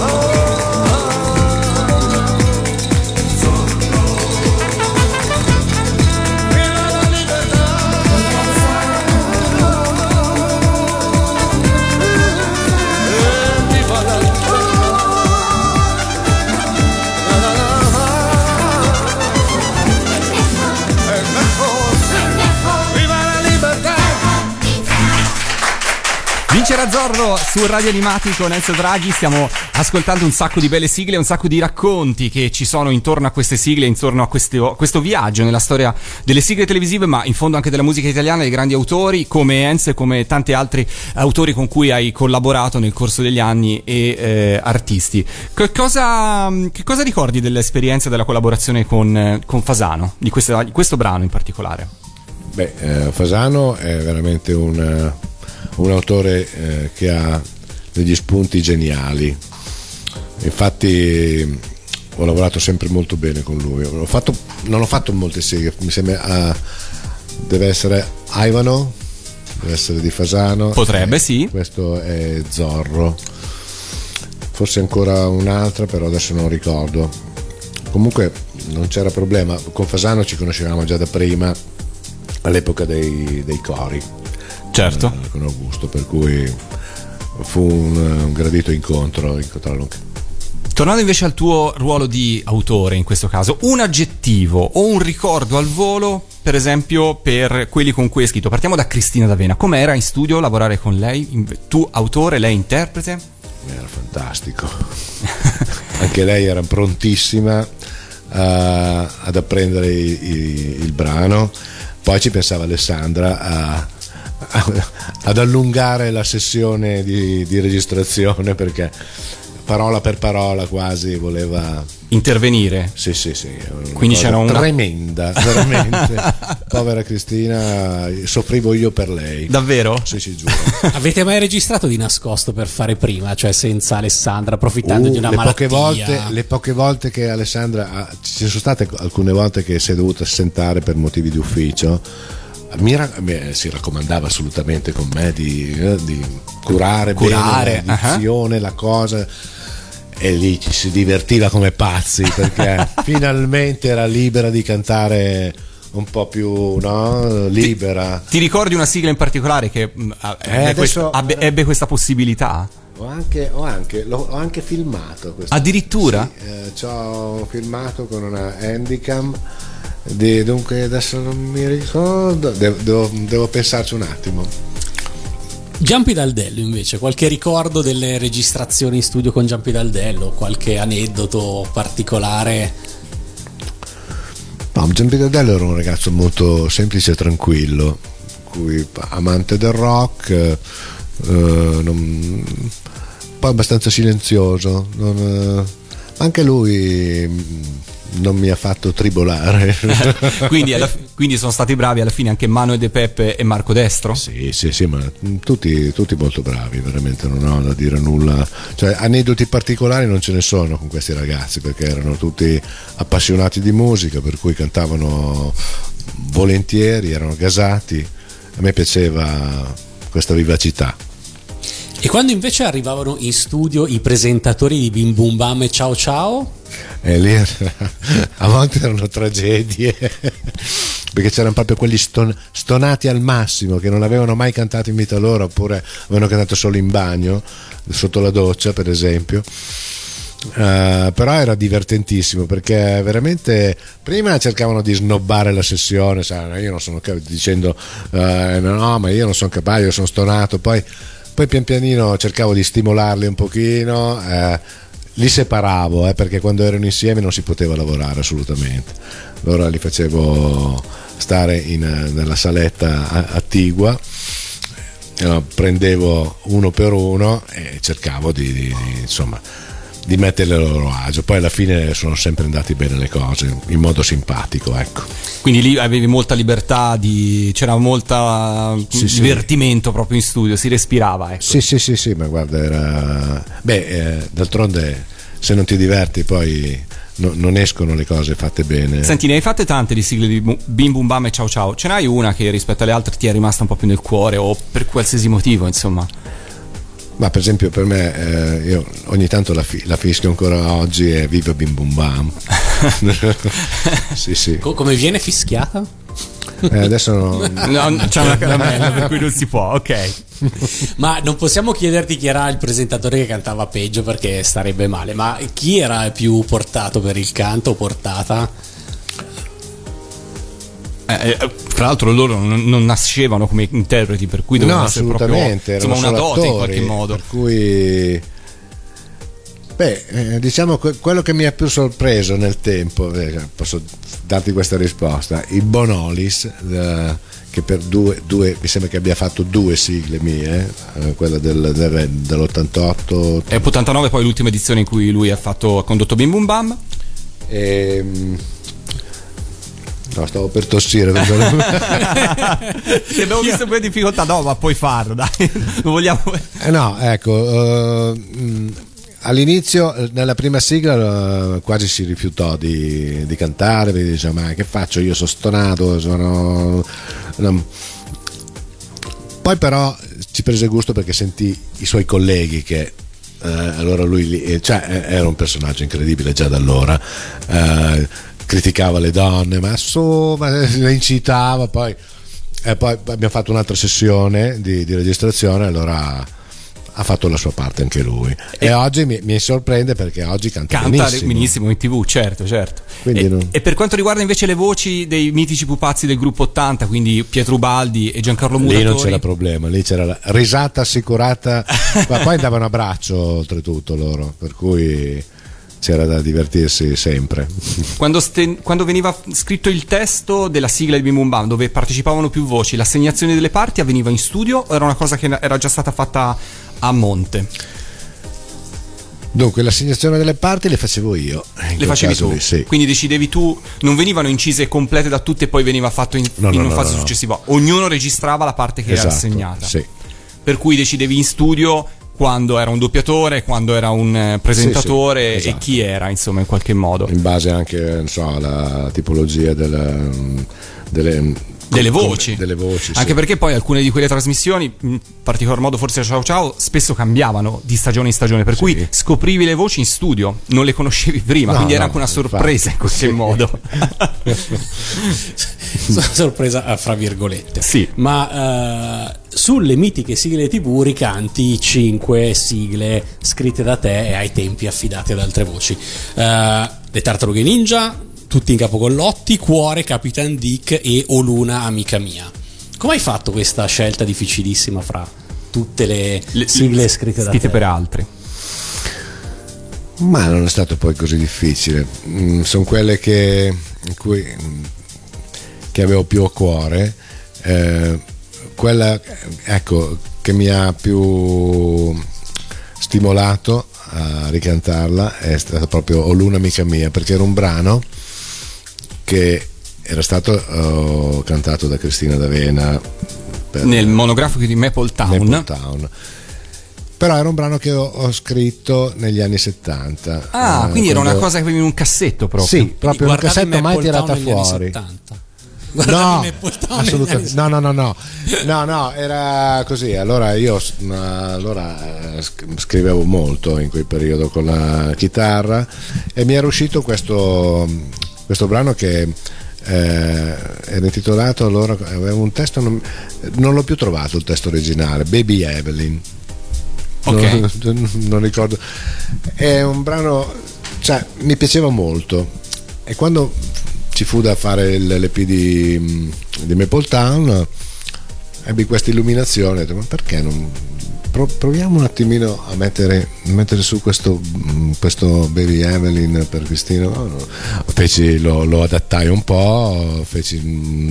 Zorro, viva la libertà, viva la libertà. C'era Zorro su Radio Animati con Enzo Draghi. Stiamo ascoltando un sacco di belle sigle, un sacco di racconti che ci sono intorno a queste sigle, intorno a questo, a questo viaggio nella storia delle sigle televisive, ma in fondo anche della musica italiana, dei grandi autori come Enzo e come tanti altri autori con cui hai collaborato nel corso degli anni e eh, artisti. Che cosa, che cosa ricordi dell'esperienza della collaborazione con, con Fasano, di, questa, di questo brano in particolare? Beh, eh, Fasano è veramente un... un autore eh, che ha degli spunti geniali, infatti ho lavorato sempre molto bene con lui. Ho fatto, non ho fatto molte sigle, mi sembra uh, deve essere Ivano, deve essere di Fasano, potrebbe eh, sì, questo è Zorro, forse ancora un'altra però adesso non ricordo. Comunque non c'era problema, con Fasano ci conoscevamo già da prima, all'epoca dei, dei cori. Certo. Con Augusto, per cui fu un, un gradito incontro. Tornando invece al tuo ruolo di autore, in questo caso, un aggettivo o un ricordo al volo, per esempio, per quelli con cui hai scritto. Partiamo da Cristina D'Avena. Com'era in studio lavorare con lei? Tu autore, lei interprete? Era fantastico. Anche lei era prontissima a, ad apprendere i, i, il brano. Poi ci pensava Alessandra a ad allungare la sessione di, di registrazione, perché parola per parola quasi voleva intervenire. Sì, sì, sì. Quindi c'era una tremenda, veramente. Povera Cristina, soffrivo io per lei. Davvero? Sì, ci giuro. Avete mai registrato di nascosto per fare prima, cioè senza Alessandra, approfittando uh, di una le malattia? Poche volte, le poche volte che Alessandra ha, ci sono state alcune volte che si è dovuta assentare per motivi di ufficio. Mi rac- beh, si raccomandava assolutamente con me di, di curare, curare bene l'edizione, uh-huh. la cosa, e lì ci si divertiva come pazzi perché finalmente era libera di cantare un po' più, no? Libera. Ti, ti ricordi una sigla in particolare che eh, adesso, questo, ebbe questa possibilità? Ho anche, ho anche, l'ho, ho anche filmato questo. Addirittura? Sì, eh, ci ho filmato con una handicam. di, dunque adesso non mi ricordo, devo, devo, devo pensarci un attimo. Gian Pi Daldello invece, qualche ricordo delle registrazioni in studio con Gian Pi Daldello, qualche aneddoto particolare? No, Gian Pi Daldello era un ragazzo molto semplice e tranquillo, cui, amante del rock, eh, non, poi abbastanza silenzioso, non, eh, anche lui non mi ha fatto tribolare. quindi, alla, quindi sono stati bravi alla fine anche Manuel De Peppe e Marco Destro? Sì, sì, sì, ma tutti, tutti molto bravi, veramente non ho da dire nulla, cioè aneddoti particolari non ce ne sono con questi ragazzi, perché erano tutti appassionati di musica, per cui cantavano volentieri, erano gasati, a me piaceva questa vivacità. E quando invece arrivavano in studio i presentatori di Bim Bum Bam e Ciao Ciao? E lì a volte erano tragedie, perché c'erano proprio quelli ston- stonati al massimo, che non avevano mai cantato in vita loro, oppure avevano cantato solo in bagno, sotto la doccia per esempio. Uh, però era divertentissimo, perché veramente prima cercavano di snobbare la sessione, sai, io non sono capace, dicendo uh, no, ma io non sono capace, io sono stonato, poi Poi pian pianino cercavo di stimolarli un pochino, eh, li separavo, eh, perché quando erano insieme non si poteva lavorare assolutamente. Allora li facevo stare in, nella saletta attigua, eh, prendevo uno per uno e cercavo di, di, di, insomma, di metterli a loro agio. Poi alla fine sono sempre andati bene le cose, in modo simpatico, ecco. Quindi lì avevi molta libertà di... c'era molta sì, divertimento sì. Proprio in studio si respirava, ecco. Sì sì sì sì, ma guarda, era beh eh, d'altronde se non ti diverti poi no, non escono le cose fatte bene. Senti, ne hai fatte tante di sigle di Bim Bum Bam e Ciao Ciao, ce n'hai una che rispetto alle altre ti è rimasta un po' più nel cuore, o per qualsiasi motivo, insomma? Ma per esempio per me, eh, io ogni tanto la, fi- la fischio ancora oggi, è Viva Bim Bum Bam. Sì, sì. Co- come viene fischiata? Eh, adesso no, no, c'è una caramella per cui non si può, ok. Ma non possiamo chiederti chi era il presentatore che cantava peggio, perché starebbe male, ma chi era più portato per il canto, portata? Eh, tra l'altro loro non, non nascevano come interpreti, per cui dovevano no, essere assolutamente, proprio insomma, una dote attori, in qualche modo, per cui beh eh, diciamo que- quello che mi ha più sorpreso nel tempo, eh, posso darti questa risposta, il Bonolis, eh, che per due, due mi sembra che abbia fatto due sigle mie, eh, quella del, del, dell'ottantotto e ottantanove, poi l'ultima edizione in cui lui ha, fatto, ha condotto Bim Bum Bam e, no, stavo per tossire. Ti abbiamo visto pure difficoltà, no, ma puoi farlo, dai. Lo vogliamo. Eh no, ecco. Uh, all'inizio, nella prima sigla, uh, quasi si rifiutò di, di cantare, perché diceva: ma che faccio? Io sono stonato, sono. No. Poi, però, ci prese gusto perché sentì i suoi colleghi che. Uh, allora lui, cioè, era un personaggio incredibile già da allora. Uh, criticava le donne, ma insomma le incitava, poi, e poi abbiamo fatto un'altra sessione di, di registrazione, allora ha fatto la sua parte anche lui, e, e oggi mi, mi sorprende perché oggi canta, canta benissimo. benissimo in tv, certo certo. E, non... e per quanto riguarda invece le voci dei mitici pupazzi del gruppo ottanta, quindi Pietro Ubaldi e Giancarlo Muratori, lì non c'era problema, lì c'era la risata assicurata, ma poi andavano a braccio oltretutto loro, per cui c'era da divertirsi sempre. Quando, sten- quando veniva scritto il testo della sigla di Bim Bum Bam, dove partecipavano più voci, l'assegnazione delle parti avveniva in studio o era una cosa che era già stata fatta a monte? Dunque l'assegnazione delle parti le facevo io. Le facevi tu? Lì, sì. Quindi decidevi tu, non venivano incise complete da tutte e poi veniva fatto in, no, in no, una no, fase no, successiva. No. Ognuno registrava la parte che esatto, era assegnata. Sì. Per cui decidevi in studio quando era un doppiatore, quando era un presentatore, sì, sì, esatto. E chi era, insomma, in qualche modo, in base anche, non so, alla tipologia della, delle, delle voci, delle voci anche sì. Perché poi alcune di quelle trasmissioni, in particolar modo forse Ciao Ciao, spesso cambiavano di stagione in stagione, per sì. Cui scoprivi le voci in studio, non le conoscevi prima, no, quindi era no, anche una sorpresa, infatti, in qualche sì. Modo sorpresa fra virgolette, sì. Ma uh... sulle mitiche sigle tv ricanti cinque sigle scritte da te e ai tempi affidate ad altre voci, uh, le Tartarughe Ninja, tutti in capocollotti, Cuore, Capitan Dick e O Luna amica mia. Come hai fatto questa scelta difficilissima fra tutte le, le sigle scritte da scritte te? Per altri? Ma non è stato poi così difficile. Mm, sono quelle che, cui, che avevo più a cuore. Eh, quella, ecco, che mi ha più stimolato a ricantarla è stata proprio O Luna amica mia, perché era un brano che era stato oh, cantato da Cristina D'Avena per, nel monografico di Maple Town. Maple Town. Però era un brano che ho, ho scritto negli anni settanta. Ah, eh, quindi era una cosa che avevi in un cassetto proprio. Sì, proprio in un cassetto mai tirata fuori. No, assolutamente. No, no, no, no. No, no, era così. Allora io allora scrivevo molto in quel periodo con la chitarra e mi era uscito questo questo brano che Eh, era intitolato, allora aveva un testo, non, non l'ho più trovato il testo originale, Baby Evelyn, okay. non, non ricordo, è un brano, cioè mi piaceva molto, e quando ci fu da fare l'E P di, di Maple Town ebbi questa illuminazione, ho detto ma perché non proviamo un attimino a mettere, a mettere su questo, questo Baby Evelyn per Cristina. Feci, lo, lo adattai un po', feci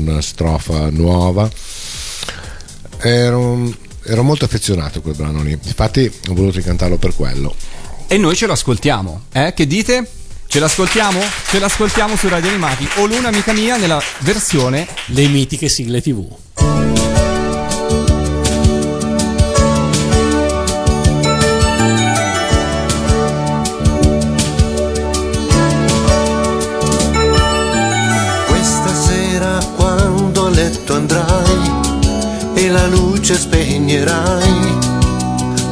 una strofa nuova. Ero, ero molto affezionato a quel brano lì, infatti ho voluto cantarlo per quello. E noi ce lo ascoltiamo, eh? Che dite? Ce l'ascoltiamo? Ce l'ascoltiamo su Radio Animati, O Luna amica mia, nella versione Le mitiche sigle tivù. La luce spegnerai,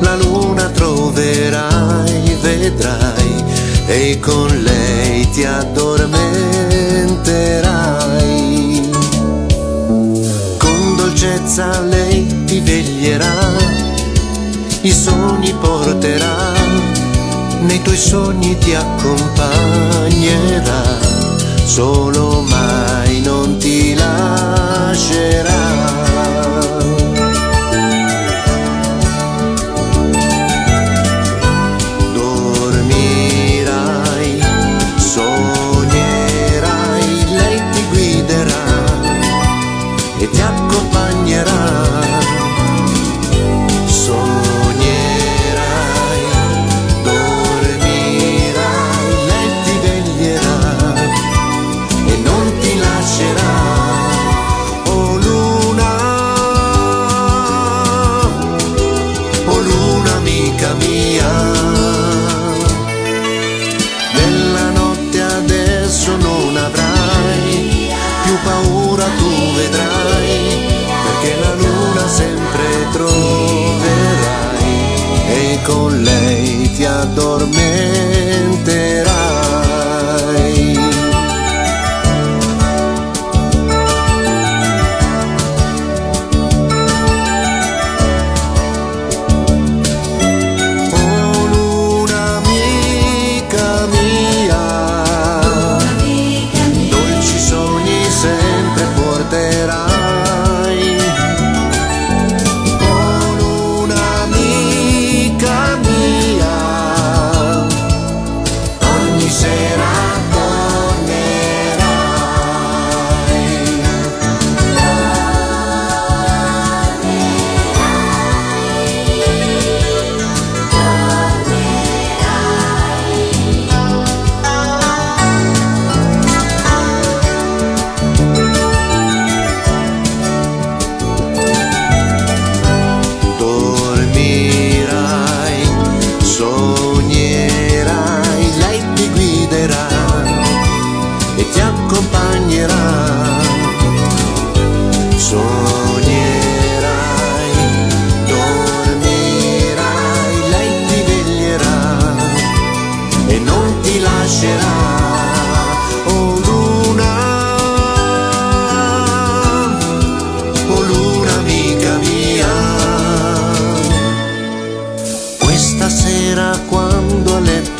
la luna troverai, vedrai, e con lei ti addormenterai. Con dolcezza lei ti veglierà, i sogni porterà, nei tuoi sogni ti accompagnerà, solo mai non ti lascerà. Sognerai, dormirai, lei ti veglierà e non ti lascerà. Oh luna, oh luna amica mia, nella notte adesso non avrai più paura, tu vedrai, che la luna sempre troverai e con lei ti addormenterai. Oh luna amica mia, dolci sogni sempre porterai.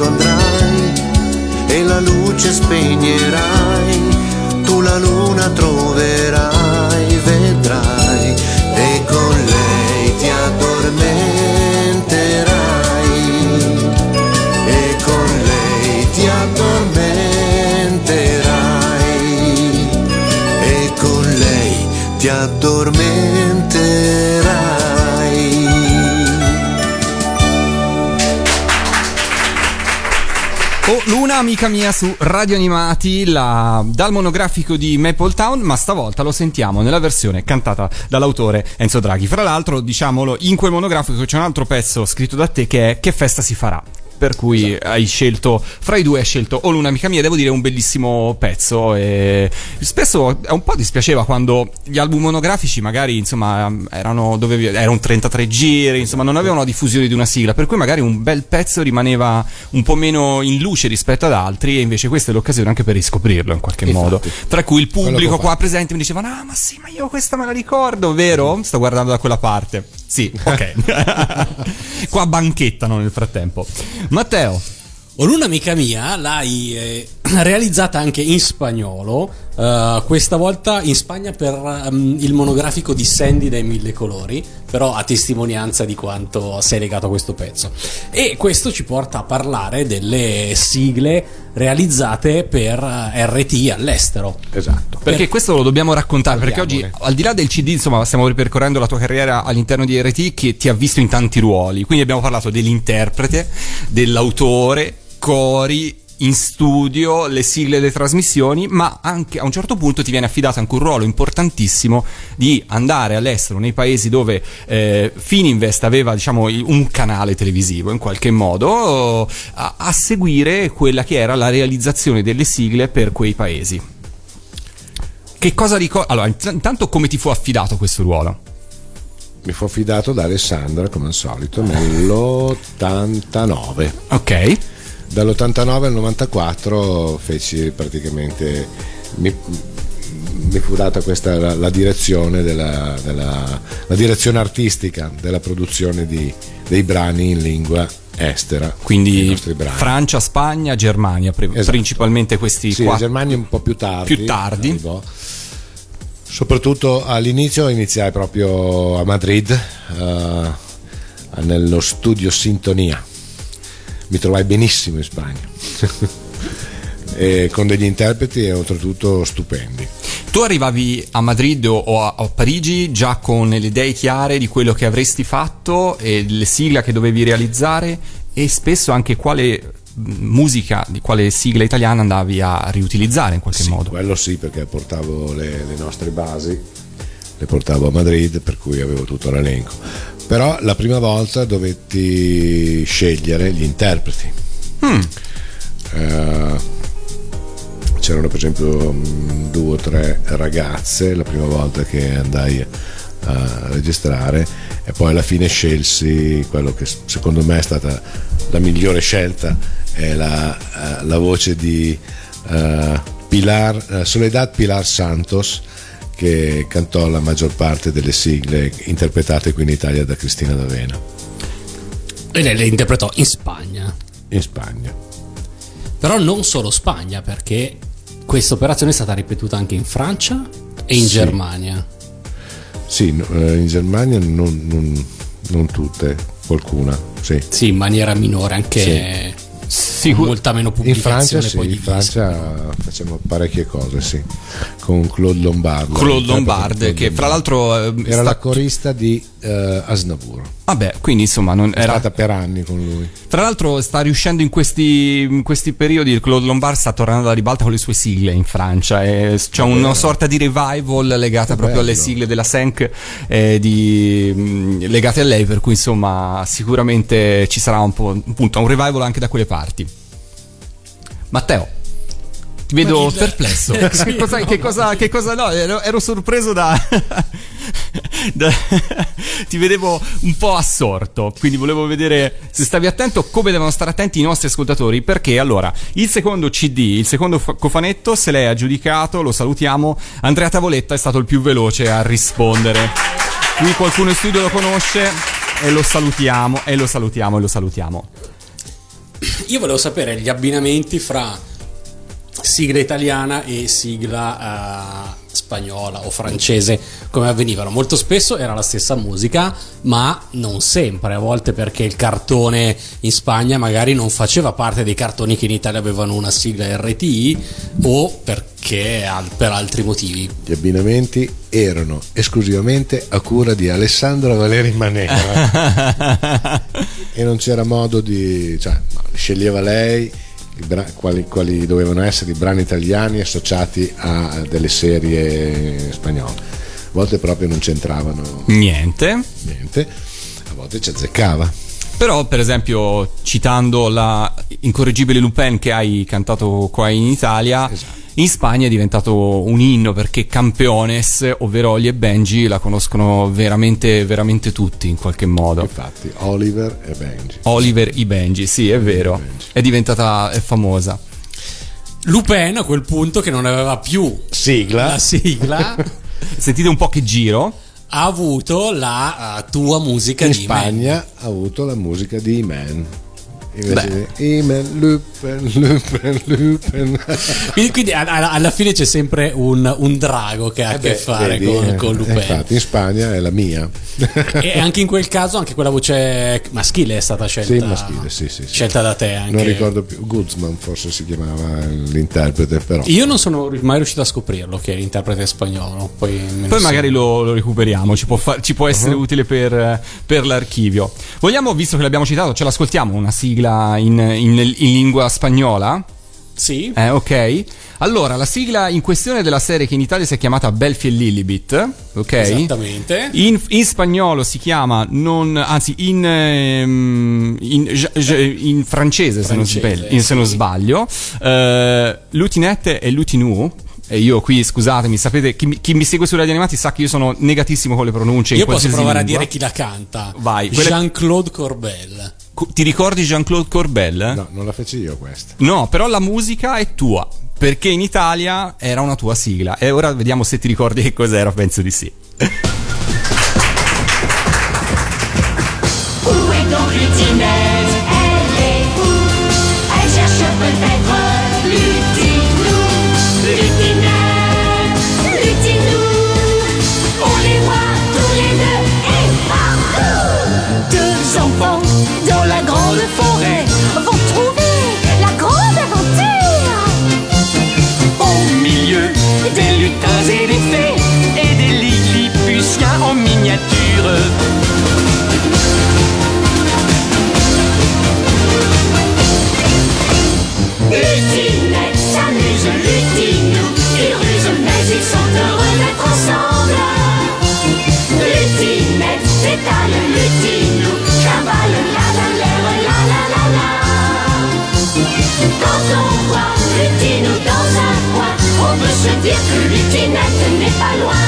Andrai e la luce spegnerai, la luna troverai, vedrai, e con lei ti addormenterai, e con lei ti addormenterai, e con lei ti addormenterai. Oh, Luna, amica mia, su Radio Animati, la, dal monografico di Maple Town, ma stavolta lo sentiamo nella versione cantata dall'autore Enzo Draghi. Fra l'altro, diciamolo, in quel monografico c'è un altro pezzo scritto da te che è Che festa si farà? Per cui esatto, hai scelto, fra i due hai scelto Oh Luna amica mia, devo dire un bellissimo pezzo, e spesso un po' dispiaceva quando gli album monografici magari insomma erano, dovevi, era un trentatré giri, insomma non avevano la diffusione di una sigla, per cui magari un bel pezzo rimaneva un po' meno in luce rispetto ad altri, e invece questa è l'occasione anche per riscoprirlo in qualche esatto modo, tra cui il pubblico qua presente mi diceva no ma sì ma io questa me la ricordo, vero? Sto guardando da quella parte. Sì, ok. Qua banchettano nel frattempo. Matteo, O Luna amica mia l'hai eh, realizzata anche in spagnolo, uh, questa volta in Spagna per um, il monografico di Sandy dai Mille Colori, però a testimonianza di quanto sei legato a questo pezzo. E questo ci porta a parlare delle sigle realizzate per R T I all'estero. Esatto. Perché per... questo lo dobbiamo raccontare, perché oggi, al di là del C D, insomma, stiamo ripercorrendo la tua carriera all'interno di R T I, che ti ha visto in tanti ruoli. Quindi abbiamo parlato dell'interprete, dell'autore, cori in studio, le sigle delle trasmissioni, ma anche a un certo punto ti viene affidato anche un ruolo importantissimo di andare all'estero, nei paesi dove eh, Fininvest aveva diciamo un canale televisivo in qualche modo, a, a seguire quella che era la realizzazione delle sigle per quei paesi. Che cosa ricordi? Allora, intanto come ti fu affidato questo ruolo? Mi fu affidato da Alessandra, come al solito, nell'ottantanove. Ok. Dall'ottantanove al novantaquattro feci praticamente, mi, mi fu data questa la, la direzione della, della la direzione artistica della produzione di, dei brani in lingua estera, quindi Francia, Spagna, Germania, pre- esatto, principalmente questi sì, quattro. Germania un po' più tardi, più tardi. Arrivò. Soprattutto all'inizio iniziai proprio a Madrid, uh, nello studio Sintonia. Mi trovai benissimo in Spagna e con degli interpreti e oltretutto stupendi. Tu arrivavi a Madrid o a, a Parigi già con le idee chiare di quello che avresti fatto e le sigla che dovevi realizzare, e spesso anche quale musica, di quale sigla italiana andavi a riutilizzare in qualche sì, modo. Quello sì, perché portavo le, le nostre basi, le portavo a Madrid, per cui avevo tutto l'elenco. Però la prima volta dovetti scegliere gli interpreti. Mm. Eh, c'erano per esempio due o tre ragazze la prima volta che andai a registrare, e poi alla fine scelsi quello che secondo me è stata la migliore scelta, è la, la voce di uh, Pilar, Soledad Pilar Santos, che cantò la maggior parte delle sigle interpretate qui in Italia da Cristina D'Avena. E lei le interpretò in Spagna. In Spagna. Però non solo Spagna, perché questa operazione è stata ripetuta anche in Francia e in sì, Germania. Sì, in Germania non, non, non tutte, qualcuna. Sì, sì, in maniera minore, anche sì, molta meno pubblicazione. In Francia, sì, poi in Francia facciamo parecchie cose, sì, con Claude Lombard. Claude Lombard, Claude che Lombard, fra l'altro era sta... la corista di uh, Aznavour. Vabbè, quindi insomma non era... è stata per anni con lui. Tra l'altro sta riuscendo in questi, in questi periodi, il Claude Lombard sta tornando alla ribalta con le sue sigle in Francia, e c'è vabbè, una sorta di revival legata proprio bello alle sigle della Senk, eh, di, legate a lei, per cui insomma sicuramente ci sarà un po' appunto, un revival anche da quelle parti. Matteo, ti vedo Ma perplesso. Che cosa, no, che cosa, che cosa no, ero, ero sorpreso da, da ti vedevo un po' assorto, quindi volevo vedere se stavi attento, come devono stare attenti i nostri ascoltatori, perché allora il secondo C D, il secondo cofanetto se l'è aggiudicato, lo salutiamo, Andrea Tavoletta è stato il più veloce a rispondere. Qui qualcuno in studio lo conosce e lo salutiamo e lo salutiamo e lo salutiamo. Io volevo sapere gli abbinamenti fra sigla italiana e sigla uh, spagnola o francese, come avvenivano molto spesso. Era la stessa musica, ma non sempre, a volte perché il cartone in Spagna magari non faceva parte dei cartoni che in Italia avevano una sigla R T I, o perché al, per altri motivi. Gli abbinamenti erano esclusivamente a cura di Alessandra Valeria Manera e non c'era modo di, cioè, sceglieva lei Quali, quali dovevano essere i brani italiani associati a delle serie spagnole. A volte proprio non c'entravano niente, niente. A volte ci azzeccava. Però, per esempio, citando la incorreggibile Lupin che hai cantato qua in Italia, esatto, in Spagna è diventato un inno, perché Campeones, ovvero Oli e Benji, la conoscono veramente veramente tutti in qualche modo. Infatti Oliver e Benji, Oliver i Benji, sì, è vero, è diventata è famosa. Lupin a quel punto, che non aveva più sigla, la sigla sentite un po' che giro, ha avuto la uh, tua musica in di Spagna Man. Ha avuto la musica di I-Man. Imen, Lupin, Lupin, Lupin. Quindi, quindi alla, alla fine c'è sempre un, un drago che ha eh a che beh, fare vedi, con, eh, con Lupin. Infatti in Spagna è la mia. E anche in quel caso anche quella voce maschile è stata scelta. Sì, maschile, sì, sì, sì. Scelta da te anche. Non ricordo più, Guzman forse si chiamava l'interprete, però io non sono mai riuscito a scoprirlo che è l'interprete spagnolo. Poi, poi magari lo, lo recuperiamo, ci può, far, ci può essere uh-huh. utile per, per l'archivio. Vogliamo, visto che l'abbiamo citato, ce l'ascoltiamo una sigla In, in, in lingua spagnola? Sì. Eh, ok. Allora, la sigla in questione della serie che in Italia si è chiamata Belfi e Lilibet, ok? Esattamente. In, in spagnolo si chiama non, anzi in in, in, in francese, francese se non, sbaglio, sì. se non sbaglio uh, Lutinette e Lutinu. E io qui, scusatemi, sapete, chi, chi mi segue su Radio Animati sa che io sono negatissimo con le pronunce. Io in posso provare lingua. A dire chi la canta. Vai. Quella... Jean-Claude Corbel. Ti ricordi Jean-Claude Corbel? No, non la feci io questa. No, però la musica è tua, perché in Italia era una tua sigla. E ora vediamo se ti ricordi che cos'era, penso di sì. Dire que Lutinette n'est pas loin.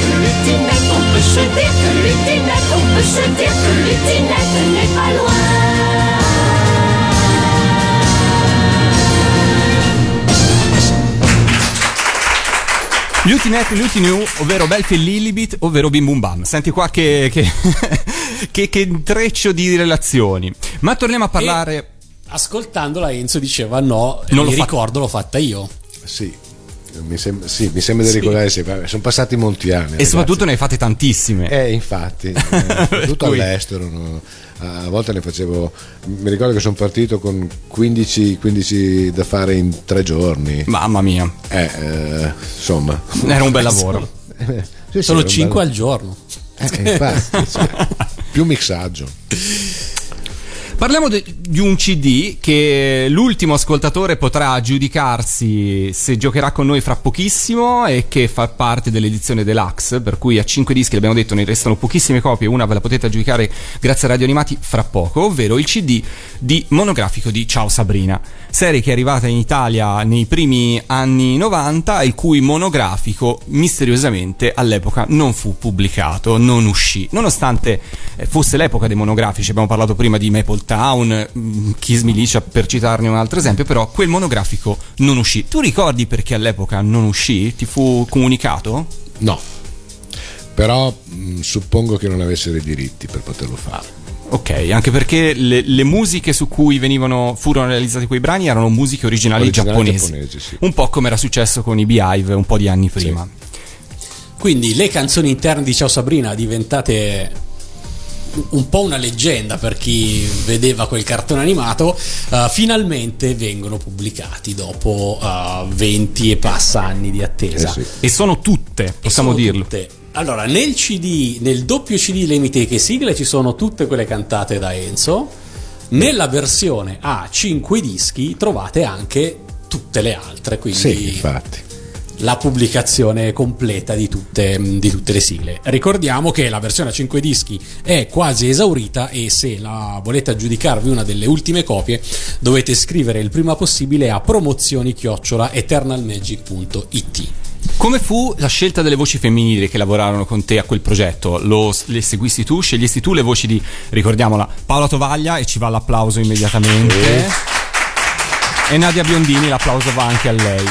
Lutinette, on peut se dire que Lutinette, on peut se dire que Lutinette n'est pas loin. Lutinette, Lutinu, ovvero Belfi e Lilibit, ovvero Bim Bum Bam. Senti qua che che, che che intreccio di relazioni. Ma torniamo a parlare. E ascoltandola Enzo diceva no, non mi ricordo, fa- l'ho fatta io. Sì. Mi sembra, sì, mi sembra di ricordare, sì. Sono passati molti anni. E ragazzi, soprattutto ne hai fatte tantissime. Eh, infatti, eh, tutto all'estero. No? A volte ne facevo. Mi ricordo che sono partito con quindici, quindici da fare in tre giorni. Mamma mia, eh, eh, insomma, era un bel lavoro. Eh, sì, Solo sì, cinque bello... al giorno, eh, infatti, cioè, più mixaggio. Parliamo de- di un C D che l'ultimo ascoltatore potrà giudicarsi se giocherà con noi fra pochissimo e che fa parte dell'edizione deluxe, per cui a cinque dischi, l'abbiamo detto, ne restano pochissime copie, una ve la potete aggiudicare grazie a Radio Animati fra poco, ovvero il C D di monografico di Ciao Sabrina, serie che è arrivata in Italia nei primi anni novanta, il cui monografico misteriosamente all'epoca non fu pubblicato, non uscì, nonostante fosse l'epoca dei monografici. Abbiamo parlato prima di Maple Town, Kiss Me Licia, per citarne un altro esempio, però quel monografico non uscì. Tu ricordi perché all'epoca non uscì? Ti fu comunicato? No, però mh, suppongo che non avessero i diritti per poterlo fare. Ok, anche perché le, le musiche su cui venivano furono realizzati quei brani erano musiche originali, originali giapponesi, giapponesi sì. Un po' come era successo con i BeeHive un po' di anni prima, sì. Quindi le canzoni interne di Ciao Sabrina diventate un po' una leggenda per chi vedeva quel cartone animato, uh, finalmente vengono pubblicati dopo uh, venti e passa anni di attesa, eh sì. E sono tutte, possiamo sono dirlo tutte. Allora nel C D, nel doppio C D Lemiteche sigle ci sono tutte quelle cantate da Enzo. Nella versione a cinque dischi trovate anche tutte le altre, quindi sì, infatti la pubblicazione completa di tutte, di tutte le sigle. Ricordiamo che la versione a cinque dischi è quasi esaurita e se la volete aggiudicarvi una delle ultime copie dovete scrivere il prima possibile a promozioni chiocciola eternalmagic punto it. Come fu la scelta delle voci femminili che lavorarono con te a quel progetto? Lo, le seguisti tu? Scegliesti tu le voci di, ricordiamola, Paola Tovaglia, e ci va l'applauso immediatamente, e Nadia Biondini, l'applauso va anche a lei.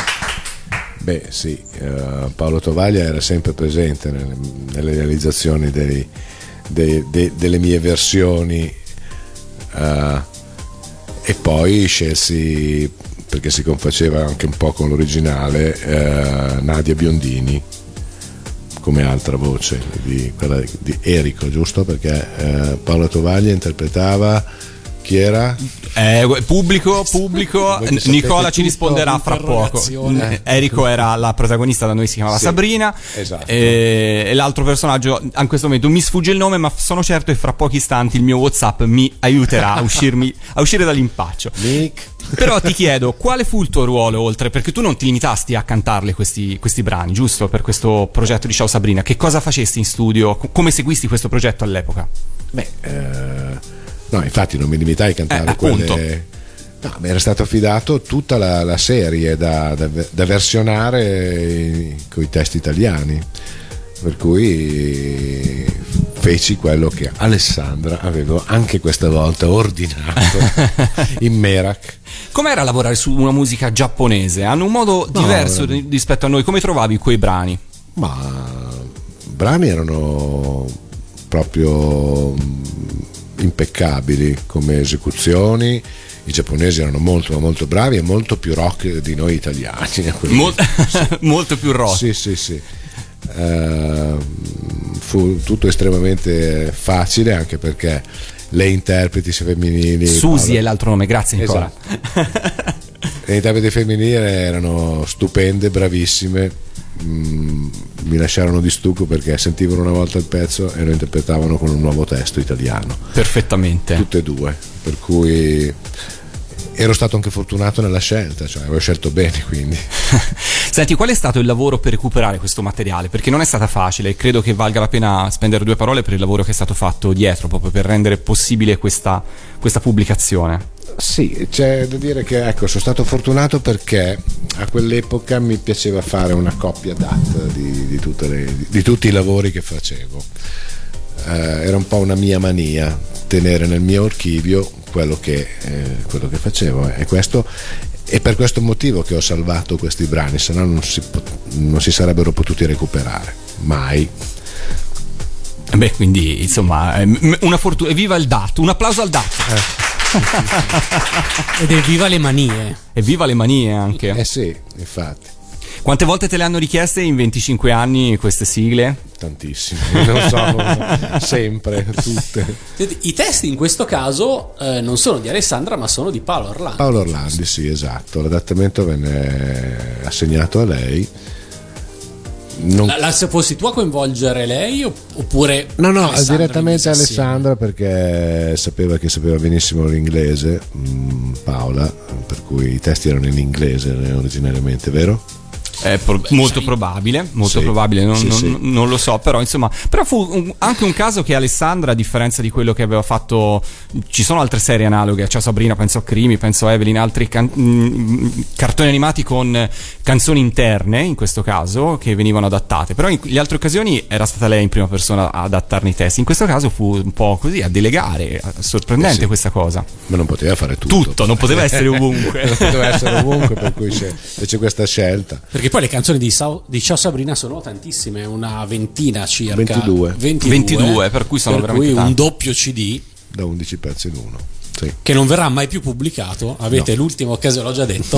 Beh sì, uh, Paolo Tovaglia era sempre presente nelle, nelle realizzazioni dei, dei, de, delle mie versioni, uh, e poi scelsi, perché si confaceva anche un po' con l'originale, uh, Nadia Biondini come altra voce di, quella di Erico, giusto? Perché uh, Paolo Tovaglia interpretava, chi era? Eh, pubblico, pubblico. Nicola ci risponderà fra poco. Erico era la protagonista, da noi si chiamava, sì, Sabrina, esatto. eh, E l'altro personaggio, a questo momento mi sfugge il nome, ma sono certo che fra pochi istanti il mio WhatsApp mi aiuterà a, uscirmi, a uscire dall'impaccio. Nick. Però ti chiedo, quale fu il tuo ruolo oltre? Perché tu non ti limitasti a cantarle questi, questi brani, giusto? Per questo progetto di Ciao Sabrina, che cosa facesti in studio? Come seguisti questo progetto all'epoca? Beh, eh... no, infatti non mi limitai a cantare eh, quelle. No, mi era stato affidato tutta la, la serie da, da, da versionare con i testi italiani, per cui feci quello che Alessandra avevo anche questa volta ordinato in Merak. Com'era lavorare su una musica giapponese? Hanno un modo no, diverso era... rispetto a noi. Come trovavi quei brani? Ma brani erano proprio impeccabili come esecuzioni, i giapponesi erano molto molto bravi e molto più rock di noi italiani. Mol- sì. Molto più rock, sì sì sì. Uh, fu tutto estremamente facile, anche perché le interpreti femminili, Susi Paola... è l'altro nome, grazie Nicola, esatto. Le interpreti femminili erano stupende, bravissime, mm, mi lasciarono di stucco perché sentivano una volta il pezzo e lo interpretavano con un nuovo testo italiano perfettamente, tutte e due, per cui ero stato anche fortunato nella scelta, cioè avevo scelto bene, quindi. Senti, qual è stato il lavoro per recuperare questo materiale? Perché non è stata facile, credo che valga la pena spendere due parole per il lavoro che è stato fatto dietro, proprio per rendere possibile questa, questa pubblicazione. Sì, c'è da dire che ecco, sono stato fortunato perché a quell'epoca mi piaceva fare una copia data di, di, tutte le, di tutti i lavori che facevo. Eh, era un po' una mia mania tenere nel mio archivio quello che, eh, quello che facevo, e questo è per questo motivo che ho salvato questi brani, se no non si, non si sarebbero potuti recuperare mai. Beh, quindi insomma una fortuna, evviva il dato, un applauso al dato. Eh. Ed evviva le manie. Evviva le manie anche. Eh sì, infatti. Quante volte te le hanno richieste in venticinque anni queste sigle? Tantissime, non so, sempre, tutte. I testi in questo caso eh, non sono di Alessandra ma sono di Paolo Orlandi. Paolo Orlandi, sì, esatto, l'adattamento venne assegnato a lei. Non... La, la, se fossi tu a coinvolgere lei oppure no no Alessandra, direttamente Alessandra, perché sapeva che sapeva benissimo l'inglese Paola, per cui i testi erano in inglese originariamente, vero? È pro- molto probabile, molto sì, probabile, non, sì, non, sì. non lo so, però insomma, però fu un, anche un caso che Alessandra, a differenza di quello che aveva fatto, ci sono altre serie analoghe, Ciao Sabrina, penso a Crimi, penso a Evelyn, altri can- mh, cartoni animati con canzoni interne, in questo caso, che venivano adattate, però in le altre occasioni era stata lei in prima persona a adattarne i testi, in questo caso fu un po' così, a delegare, sorprendente eh sì. questa cosa. Ma non poteva fare tutto. Tutto, non poteva essere ovunque. Non poteva essere ovunque, per cui c'è, c'è questa scelta. Perché poi le canzoni di, Sao, di Ciao Sabrina sono tantissime, una ventina circa, ventidue, ventidue, ventidue per cui sono per veramente cui un tanti. Doppio C D da undici pezzi in uno, sì. Che non verrà mai più pubblicato, avete no. l'ultima occasione, l'ho già detto.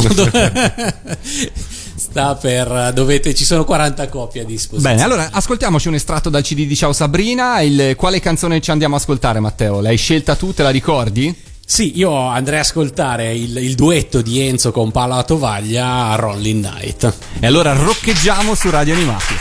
Sta per dovete ci sono quaranta copie a disposizione. Bene, allora ascoltiamoci un estratto dal C D di Ciao Sabrina. Il quale canzone ci andiamo a ascoltare, Matteo? L'hai scelta tu, te la ricordi? Sì, io andrei a ascoltare il, il duetto di Enzo con Paola Tovaglia a Rolling Night. E allora roccheggiamo su Radio Animati.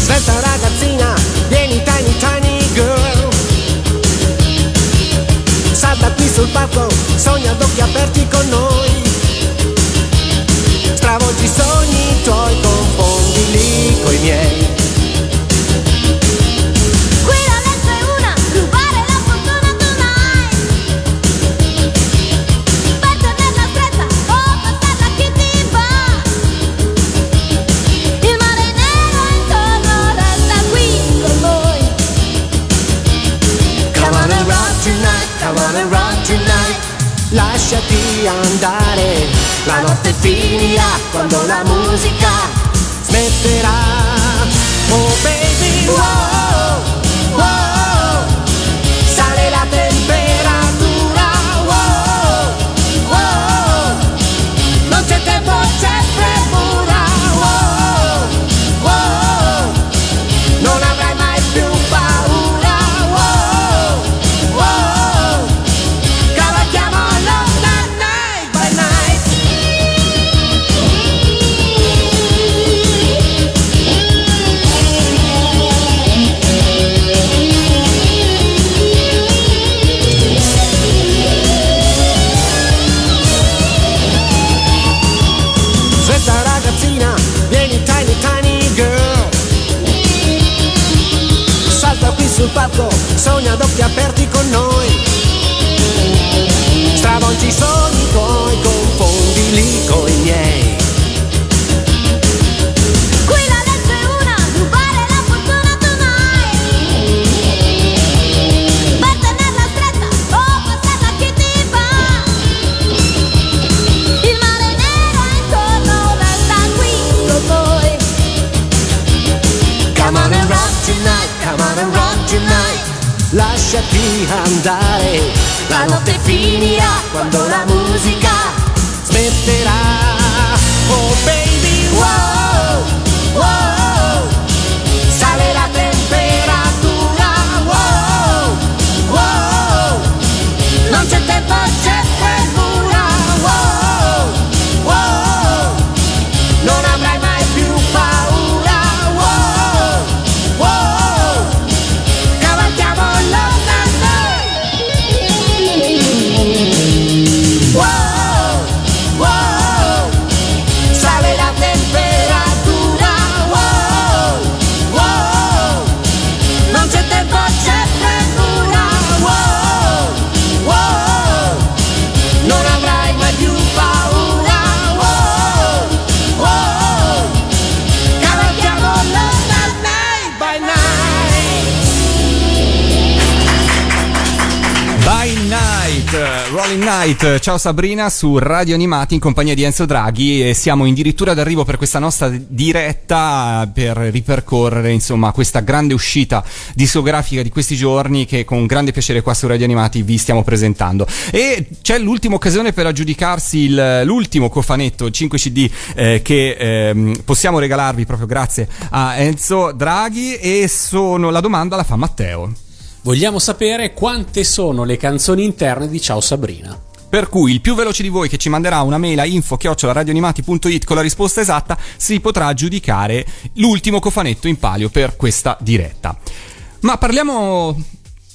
Senta ragazzina, vieni tiny tiny girl. Salta qui sul palco, sogna ad occhi aperti con noi. Stravolgi i sogni tuoi, confondili coi miei. Qui la lezza è una, rubare la fortuna tonight. Per tenerla stretta o passarla a chi ti va. Il mare nero intorno resta qui con noi. Come on and rock tonight, come on and rock tonight. Lasciati andare, la notte finirà quando la musica smetterà. Oh baby, wow, wow, sale la temperatura, wow, wow, non c'è tempo, c'è premura, wow, wow, non avrai mai più paura. Sul palco, sogna ad occhi aperti con noi. Stravolgi i sogni tuoi, confondili coi miei. Qui la legge è una, rubare la fortuna tonight. Per tenerla stretta o passarla a chi ti va. Il mare nero intorno resta qui con noi. Come on and rock tonight, come on and rock tonight. Lasciati andare, la notte finirà quando la musica smetterà. Oh baby, wow, wow, sale la temperatura, wow, wow, non c'è tempo, c'è paura, wow, wow, non avrai mai più paura, wow, wow. Cavalchiamo l'onda noi. Rolling Night, ciao Sabrina su Radio Animati in compagnia di Enzo Draghi, e siamo addirittura d'arrivo per questa nostra diretta per ripercorrere insomma questa grande uscita discografica di questi giorni che con grande piacere qua su Radio Animati vi stiamo presentando. E c'è l'ultima occasione per aggiudicarsi il, l'ultimo cofanetto, il cinque CD eh, che eh, possiamo regalarvi proprio grazie a Enzo Draghi, e sono, la domanda la fa Matteo. Vogliamo sapere quante sono le canzoni interne di Ciao Sabrina. Per cui il più veloce di voi che ci manderà una mail a info chiocciola radioanimati punto it con la risposta esatta si potrà giudicare l'ultimo cofanetto in palio per questa diretta. Ma parliamo...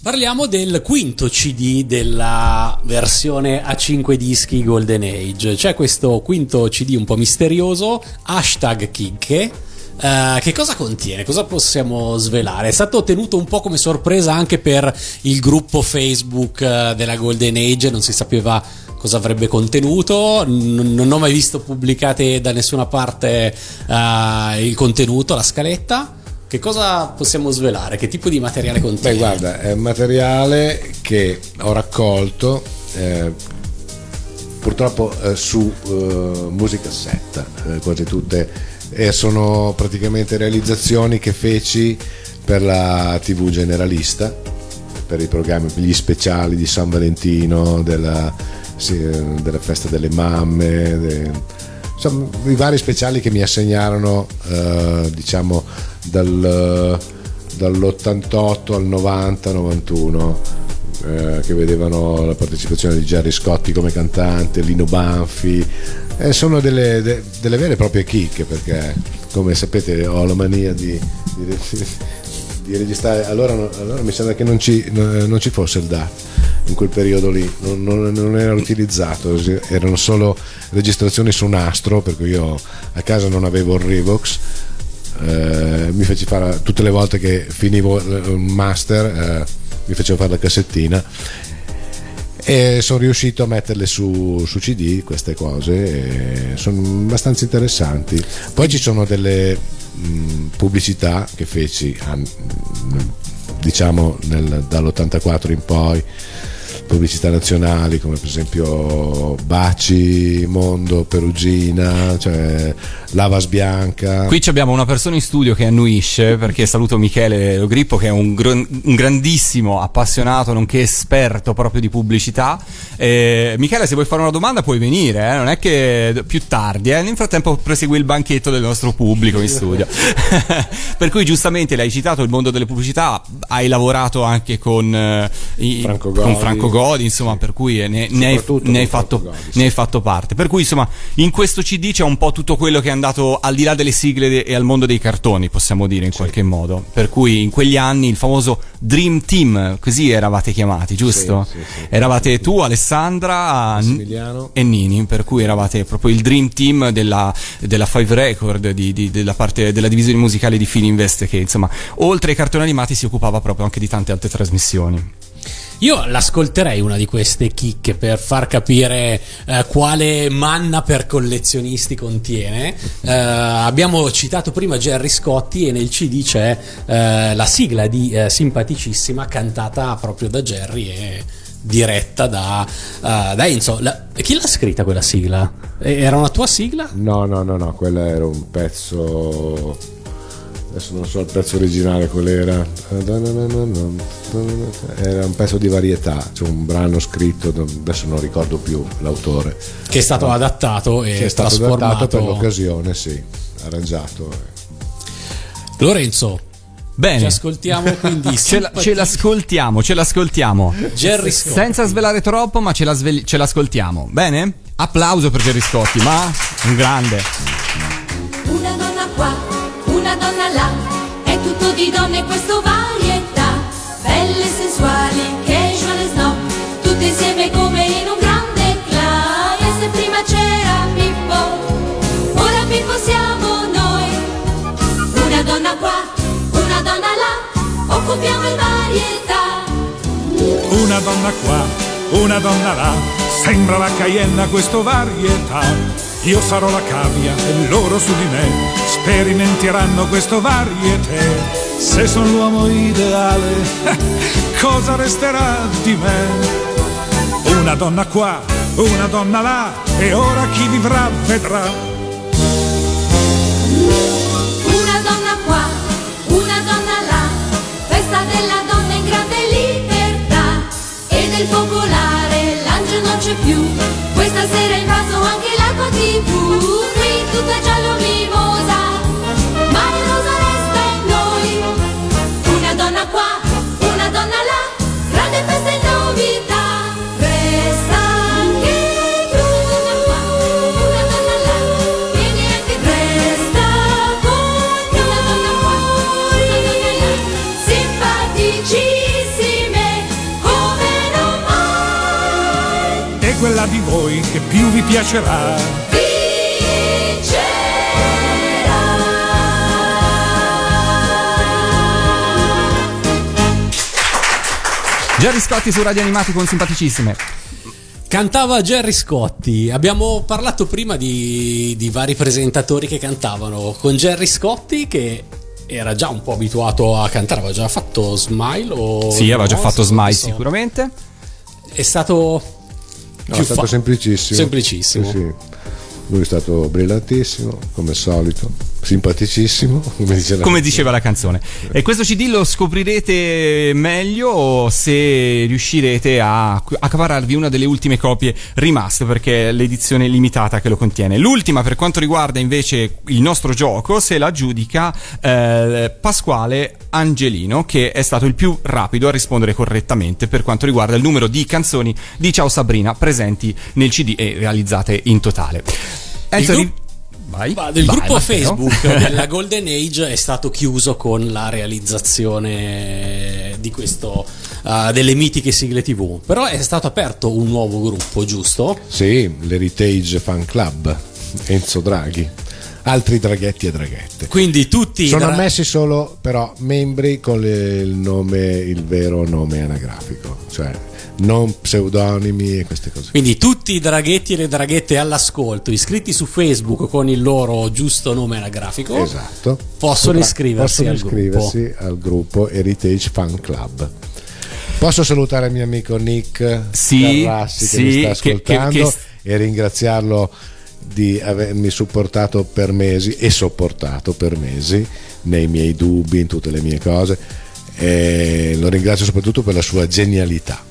Parliamo del quinto C D della versione a cinque dischi Golden Age. C'è questo quinto C D un po' misterioso, hashtag chicche. Uh, che cosa contiene? Cosa possiamo svelare? È stato ottenuto un po' come sorpresa anche per il gruppo Facebook uh, della Golden Age, non si sapeva cosa avrebbe contenuto, N- non ho mai visto pubblicate da nessuna parte uh, il contenuto, la scaletta. Che cosa possiamo svelare? Che tipo di materiale contiene? Beh, guarda, è un materiale che ho raccolto eh, purtroppo eh, su eh, Musicassetta, eh, quasi tutte. E sono praticamente realizzazioni che feci per la tivù generalista, per i programmi, per gli speciali di San Valentino, della, sì, della festa delle mamme, de, insomma, i vari speciali che mi assegnarono eh, diciamo dal, dall'ottantotto al novanta novantuno, eh, che vedevano la partecipazione di Gerry Scotti come cantante, Lino Banfi. Eh, sono delle, de, delle vere e proprie chicche, perché come sapete ho la mania di, di, di, di registrare. Allora, allora mi sembra che non ci, non ci fosse il D A T in quel periodo lì, non, non, non era utilizzato, erano solo registrazioni su nastro, perché io a casa non avevo il Revox. Eh, mi feci fare, tutte le volte che finivo il master, eh, mi facevo fare la cassettina. E sono riuscito a metterle su, su C D queste cose, e sono abbastanza interessanti. Poi ci sono delle mh, pubblicità che feci a, diciamo nel, dall'ottantaquattro in poi, pubblicità nazionali come per esempio Baci, Mondo, Perugina, cioè Lava Sbianca. Qui abbiamo una persona in studio che annuisce, perché saluto Michele Logrippo, che è un, gr- un grandissimo appassionato nonché esperto proprio di pubblicità. eh, Michele, se vuoi fare una domanda puoi venire, eh? Non è che più tardi, eh? Nel frattempo prosegui il banchetto del nostro pubblico in studio. Per cui giustamente l'hai citato, il mondo delle pubblicità, hai lavorato anche con, eh, i, Franco Godi. con Franco Godi, insomma, sì. Per cui ne, ne, hai, ne, hai fatto, Godi, sì. ne hai fatto parte, per cui insomma in questo C D c'è un po' tutto quello che è andato al di là delle sigle e al mondo dei cartoni, possiamo dire in sì. qualche modo, per cui in quegli anni il famoso Dream Team, così eravate chiamati, giusto? Sì, sì, sì, eravate sì. tu, Alessandra e Nini, per cui eravate proprio il Dream Team della, della Five Record, di, di, della parte della divisione musicale di Fininvest, che insomma oltre ai cartoni animati si occupava proprio anche di tante altre trasmissioni. Io l'ascolterei una di queste chicche per far capire eh, quale manna per collezionisti contiene. Eh, abbiamo citato prima Gerry Scotti, e nel C D c'è eh, la sigla di eh, Simpaticissima, cantata proprio da Gerry e diretta da, uh, da Enzo. La, chi l'ha scritta quella sigla? Era una tua sigla? No, no, no, no, quella era un pezzo... Adesso non so il pezzo originale qual era. Era un pezzo di varietà, cioè un brano scritto, adesso non ricordo più l'autore. Che è stato adattato e che è stato trasformato. Adattato per l'occasione, sì, arrangiato. Lorenzo, bene, ci ascoltiamo quindi. ce, la, ce l'ascoltiamo, ce l'ascoltiamo. Gerry Scotti. Senza svelare troppo, ma ce, la svegli- ce l'ascoltiamo. Bene? Applauso per Gerry Scotti, ma un grande. Una donna qua, una donna là, è tutto di donne questo varietà, belle, sensuali, casual e snob, tutte insieme come in un grande clan. E se prima c'era Pippo, ora Pippo siamo noi. Una donna qua, una donna là, occupiamo il varietà. Una donna qua, una donna là, sembra la Caienna questo varietà. Io sarò la cavia e loro su di me sperimenteranno questo varietè. Se sono l'uomo ideale, cosa resterà di me? Una donna qua, una donna là, e ora chi vivrà vedrà. Una donna qua, una donna là, festa della donna in grande libertà. E nel popolare l'angelo non c'è più, questa sera in vaso anche l'acqua tivù. Qui tutto è giallo mimosa, ma la rosa resta in noi. Una donna qua, una donna là, grande festa in novità. Quella di voi che più vi piacerà vincerà. Gerry Scotti su Radio Animati con Simpaticissime. Cantava Gerry Scotti. Abbiamo parlato prima di, di vari presentatori che cantavano con Gerry Scotti, che era già un po' abituato a cantare. Aveva già fatto Smile o Sì, aveva no, già fatto Smile so. Sicuramente. È stato... No, è stato fa- semplicissimo, semplicissimo. Sì, sì. Lui è stato brillantissimo come solito, simpaticissimo come, dice la come diceva la canzone. E questo C D lo scoprirete meglio se riuscirete a accaparrarvi una delle ultime copie rimaste, perché è l'edizione limitata che lo contiene. L'ultima, per quanto riguarda invece il nostro gioco, se la giudica eh, Pasquale Angelino, che è stato il più rapido a rispondere correttamente per quanto riguarda il numero di canzoni di Ciao Sabrina presenti nel C D e realizzate in totale. Enzo, il, vai, va, il vai, gruppo Matteo. Facebook della Golden Age è stato chiuso con la realizzazione di questo uh, delle mitiche sigle tivù, però è stato aperto un nuovo gruppo, giusto? Sì, l'Heritage Fan Club Enzo Draghi, altri draghetti e draghette. Quindi tutti sono dra- ammessi solo però membri con le, il nome, il vero nome anagrafico, cioè non pseudonimi e queste cose. Quindi tutti i draghetti e le draghette all'ascolto, iscritti su Facebook con il loro giusto nome anagrafico, esatto, possono Sopra- iscriversi, possono al, iscriversi gruppo. al gruppo Heritage Fan Club. Posso salutare il mio amico Nick sì, Grassi sì, che mi sta ascoltando che, che, che... e ringraziarlo di avermi supportato per mesi e sopportato per mesi nei miei dubbi, in tutte le mie cose, e lo ringrazio soprattutto per la sua genialità.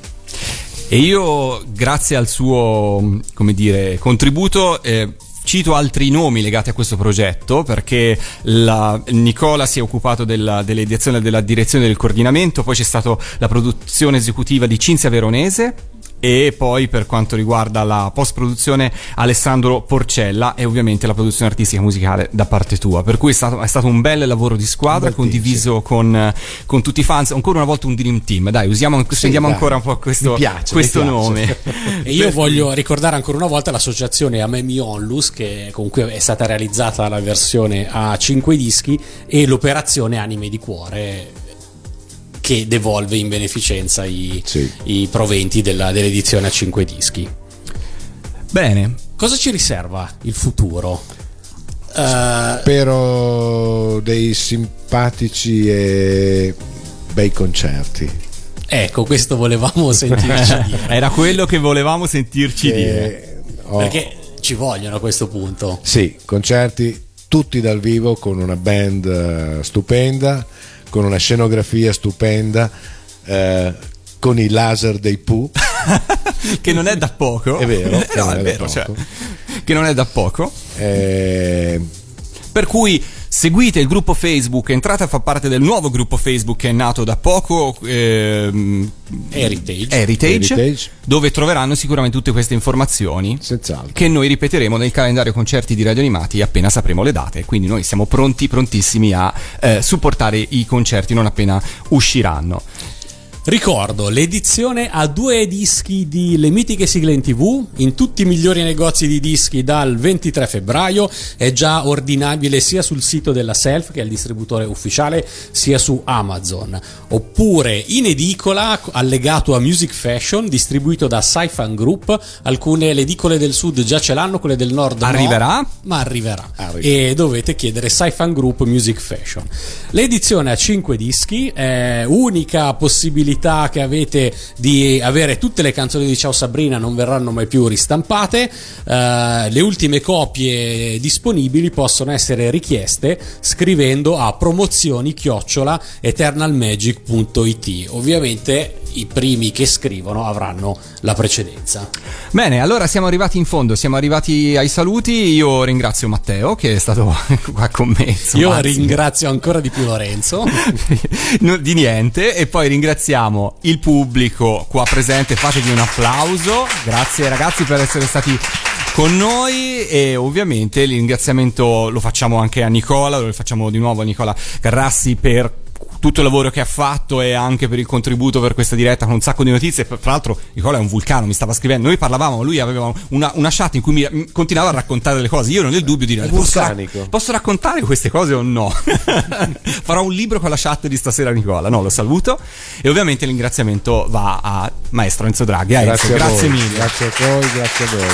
E io, grazie al suo, come dire, contributo, eh, cito altri nomi legati a questo progetto, perché la Nicola si è occupato della, dell'edizione, della direzione, del coordinamento. Poi c'è stata la produzione esecutiva di Cinzia Veronese, e poi per quanto riguarda la post produzione Alessandro Porcella, e ovviamente la produzione artistica musicale da parte tua, per cui è stato, è stato un bel lavoro di squadra condiviso con, con tutti i fans. Ancora una volta un dream team, dai, usiamo sì, scendiamo dai. ancora un po' questo, piace, questo nome. E io voglio ricordare ancora una volta l'associazione Amemi Onlus, che con cui è stata realizzata la versione a cinque dischi, e l'operazione Anime di Cuore, che devolve in beneficenza i, sì. i proventi della, dell'edizione a cinque dischi. Bene, cosa ci riserva il futuro? Spero uh, dei simpatici e bei concerti. Ecco, questo volevamo sentirci dire. Era quello che volevamo sentirci che, dire. Oh, perché ci vogliono a questo punto. Sì, concerti tutti dal vivo con una band stupenda, con una scenografia stupenda, eh, con i laser dei Pooh che non è da poco, è vero, no, non è, è vero, cioè, che non è da poco, eh... per cui seguite il gruppo Facebook, entrate a far parte del nuovo gruppo Facebook che è nato da poco, ehm, Heritage. Heritage, Heritage, dove troveranno sicuramente tutte queste informazioni, senz'altro, che noi ripeteremo nel calendario concerti di Radio Animati appena sapremo le date. Quindi noi siamo pronti, prontissimi a eh, supportare i concerti non appena usciranno. Ricordo l'edizione a due dischi di Le Mitiche Sigle in tivù in tutti i migliori negozi di dischi dal ventitré febbraio. È già ordinabile sia sul sito della Self, che è il distributore ufficiale, sia su Amazon, oppure in edicola allegato a Music Fashion, distribuito da Sy-Fan Group. Alcune le edicole del sud già ce l'hanno, quelle del nord arriverà, no, ma arriverà. arriverà e dovete chiedere Sy-Fan Group Music Fashion. L'edizione a cinque dischi è unica possibilità possibilità che avete di avere tutte le canzoni di Ciao Sabrina, non verranno mai più ristampate. Eh, le ultime copie disponibili possono essere richieste scrivendo a promozioni chiocciola eternalmagic punto it. Ovviamente i primi che scrivono avranno la precedenza. Bene, allora siamo arrivati in fondo, siamo arrivati ai saluti. Io ringrazio Matteo che è stato qua con me. Insomma, io anzi, ringrazio ancora di più Lorenzo. Di niente. E poi ringraziamo il pubblico qua presente, fatevi un applauso. Grazie ragazzi per essere stati con noi, e ovviamente il ringraziamento lo facciamo anche a Nicola, lo facciamo di nuovo a Nicola Grassi per tutto il lavoro che ha fatto e anche per il contributo per questa diretta con un sacco di notizie. Tra l'altro Nicola è un vulcano, mi stava scrivendo, noi parlavamo, lui aveva una, una chat in cui mi continuava a raccontare delle cose, io ero nel dubbio di dire posso, rac- posso raccontare queste cose o no. Farò un libro con la chat di stasera. Nicola, no, lo saluto, e ovviamente il ringraziamento va a maestro Enzo Draghi. A grazie, Enzo, a grazie voi, mille, grazie a voi, grazie a voi.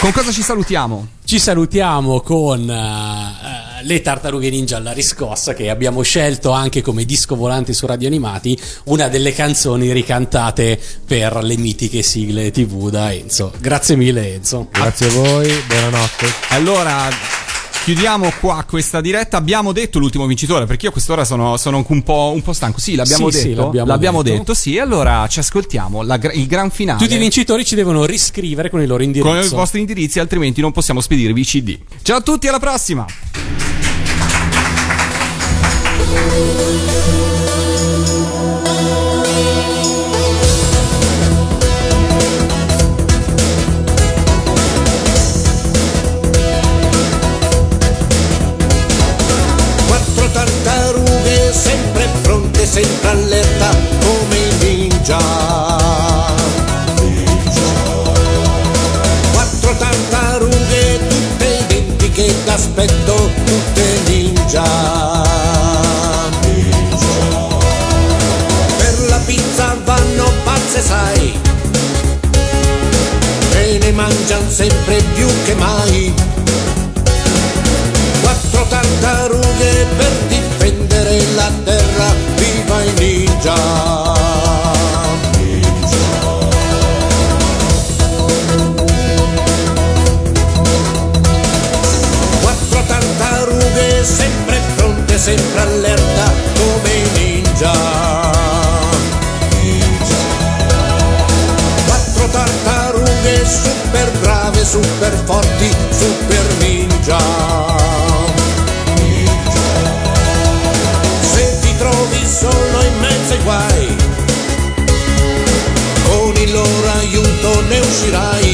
Con cosa ci salutiamo? Ci salutiamo con uh, le Tartarughe Ninja alla riscossa, che abbiamo scelto anche come disco volante su Radio Animati, una delle canzoni ricantate per le mitiche sigle tivù da Enzo. Grazie mille Enzo. Grazie a voi, buonanotte. Allora chiudiamo qua questa diretta. Abbiamo detto l'ultimo vincitore, perché io a quest'ora sono, sono un, po', un po' stanco. Sì, l'abbiamo sì, detto. Sì, l'abbiamo, l'abbiamo detto. detto. Sì, allora ci ascoltiamo la, il gran finale. Tutti i vincitori ci devono riscrivere con i loro indirizzi. Con i vostri indirizzi, altrimenti non possiamo spedirvi i C D. Ciao a tutti, alla prossima. Quattro tartarughe sempre pronte, sempre allerta come i ninja. Quattro tartarughe tutte identiche d'aspetto, tutte ninja. Sai, e ne mangiano sempre più che mai. Quattro tartarughe per difendere la terra, viva i ninja. Quattro tartarughe sempre pronte, sempre allerta come i ninja. Super brave, super forti, super ninja. Ninja. Se ti trovi solo in mezzo ai guai, con il loro aiuto ne uscirai.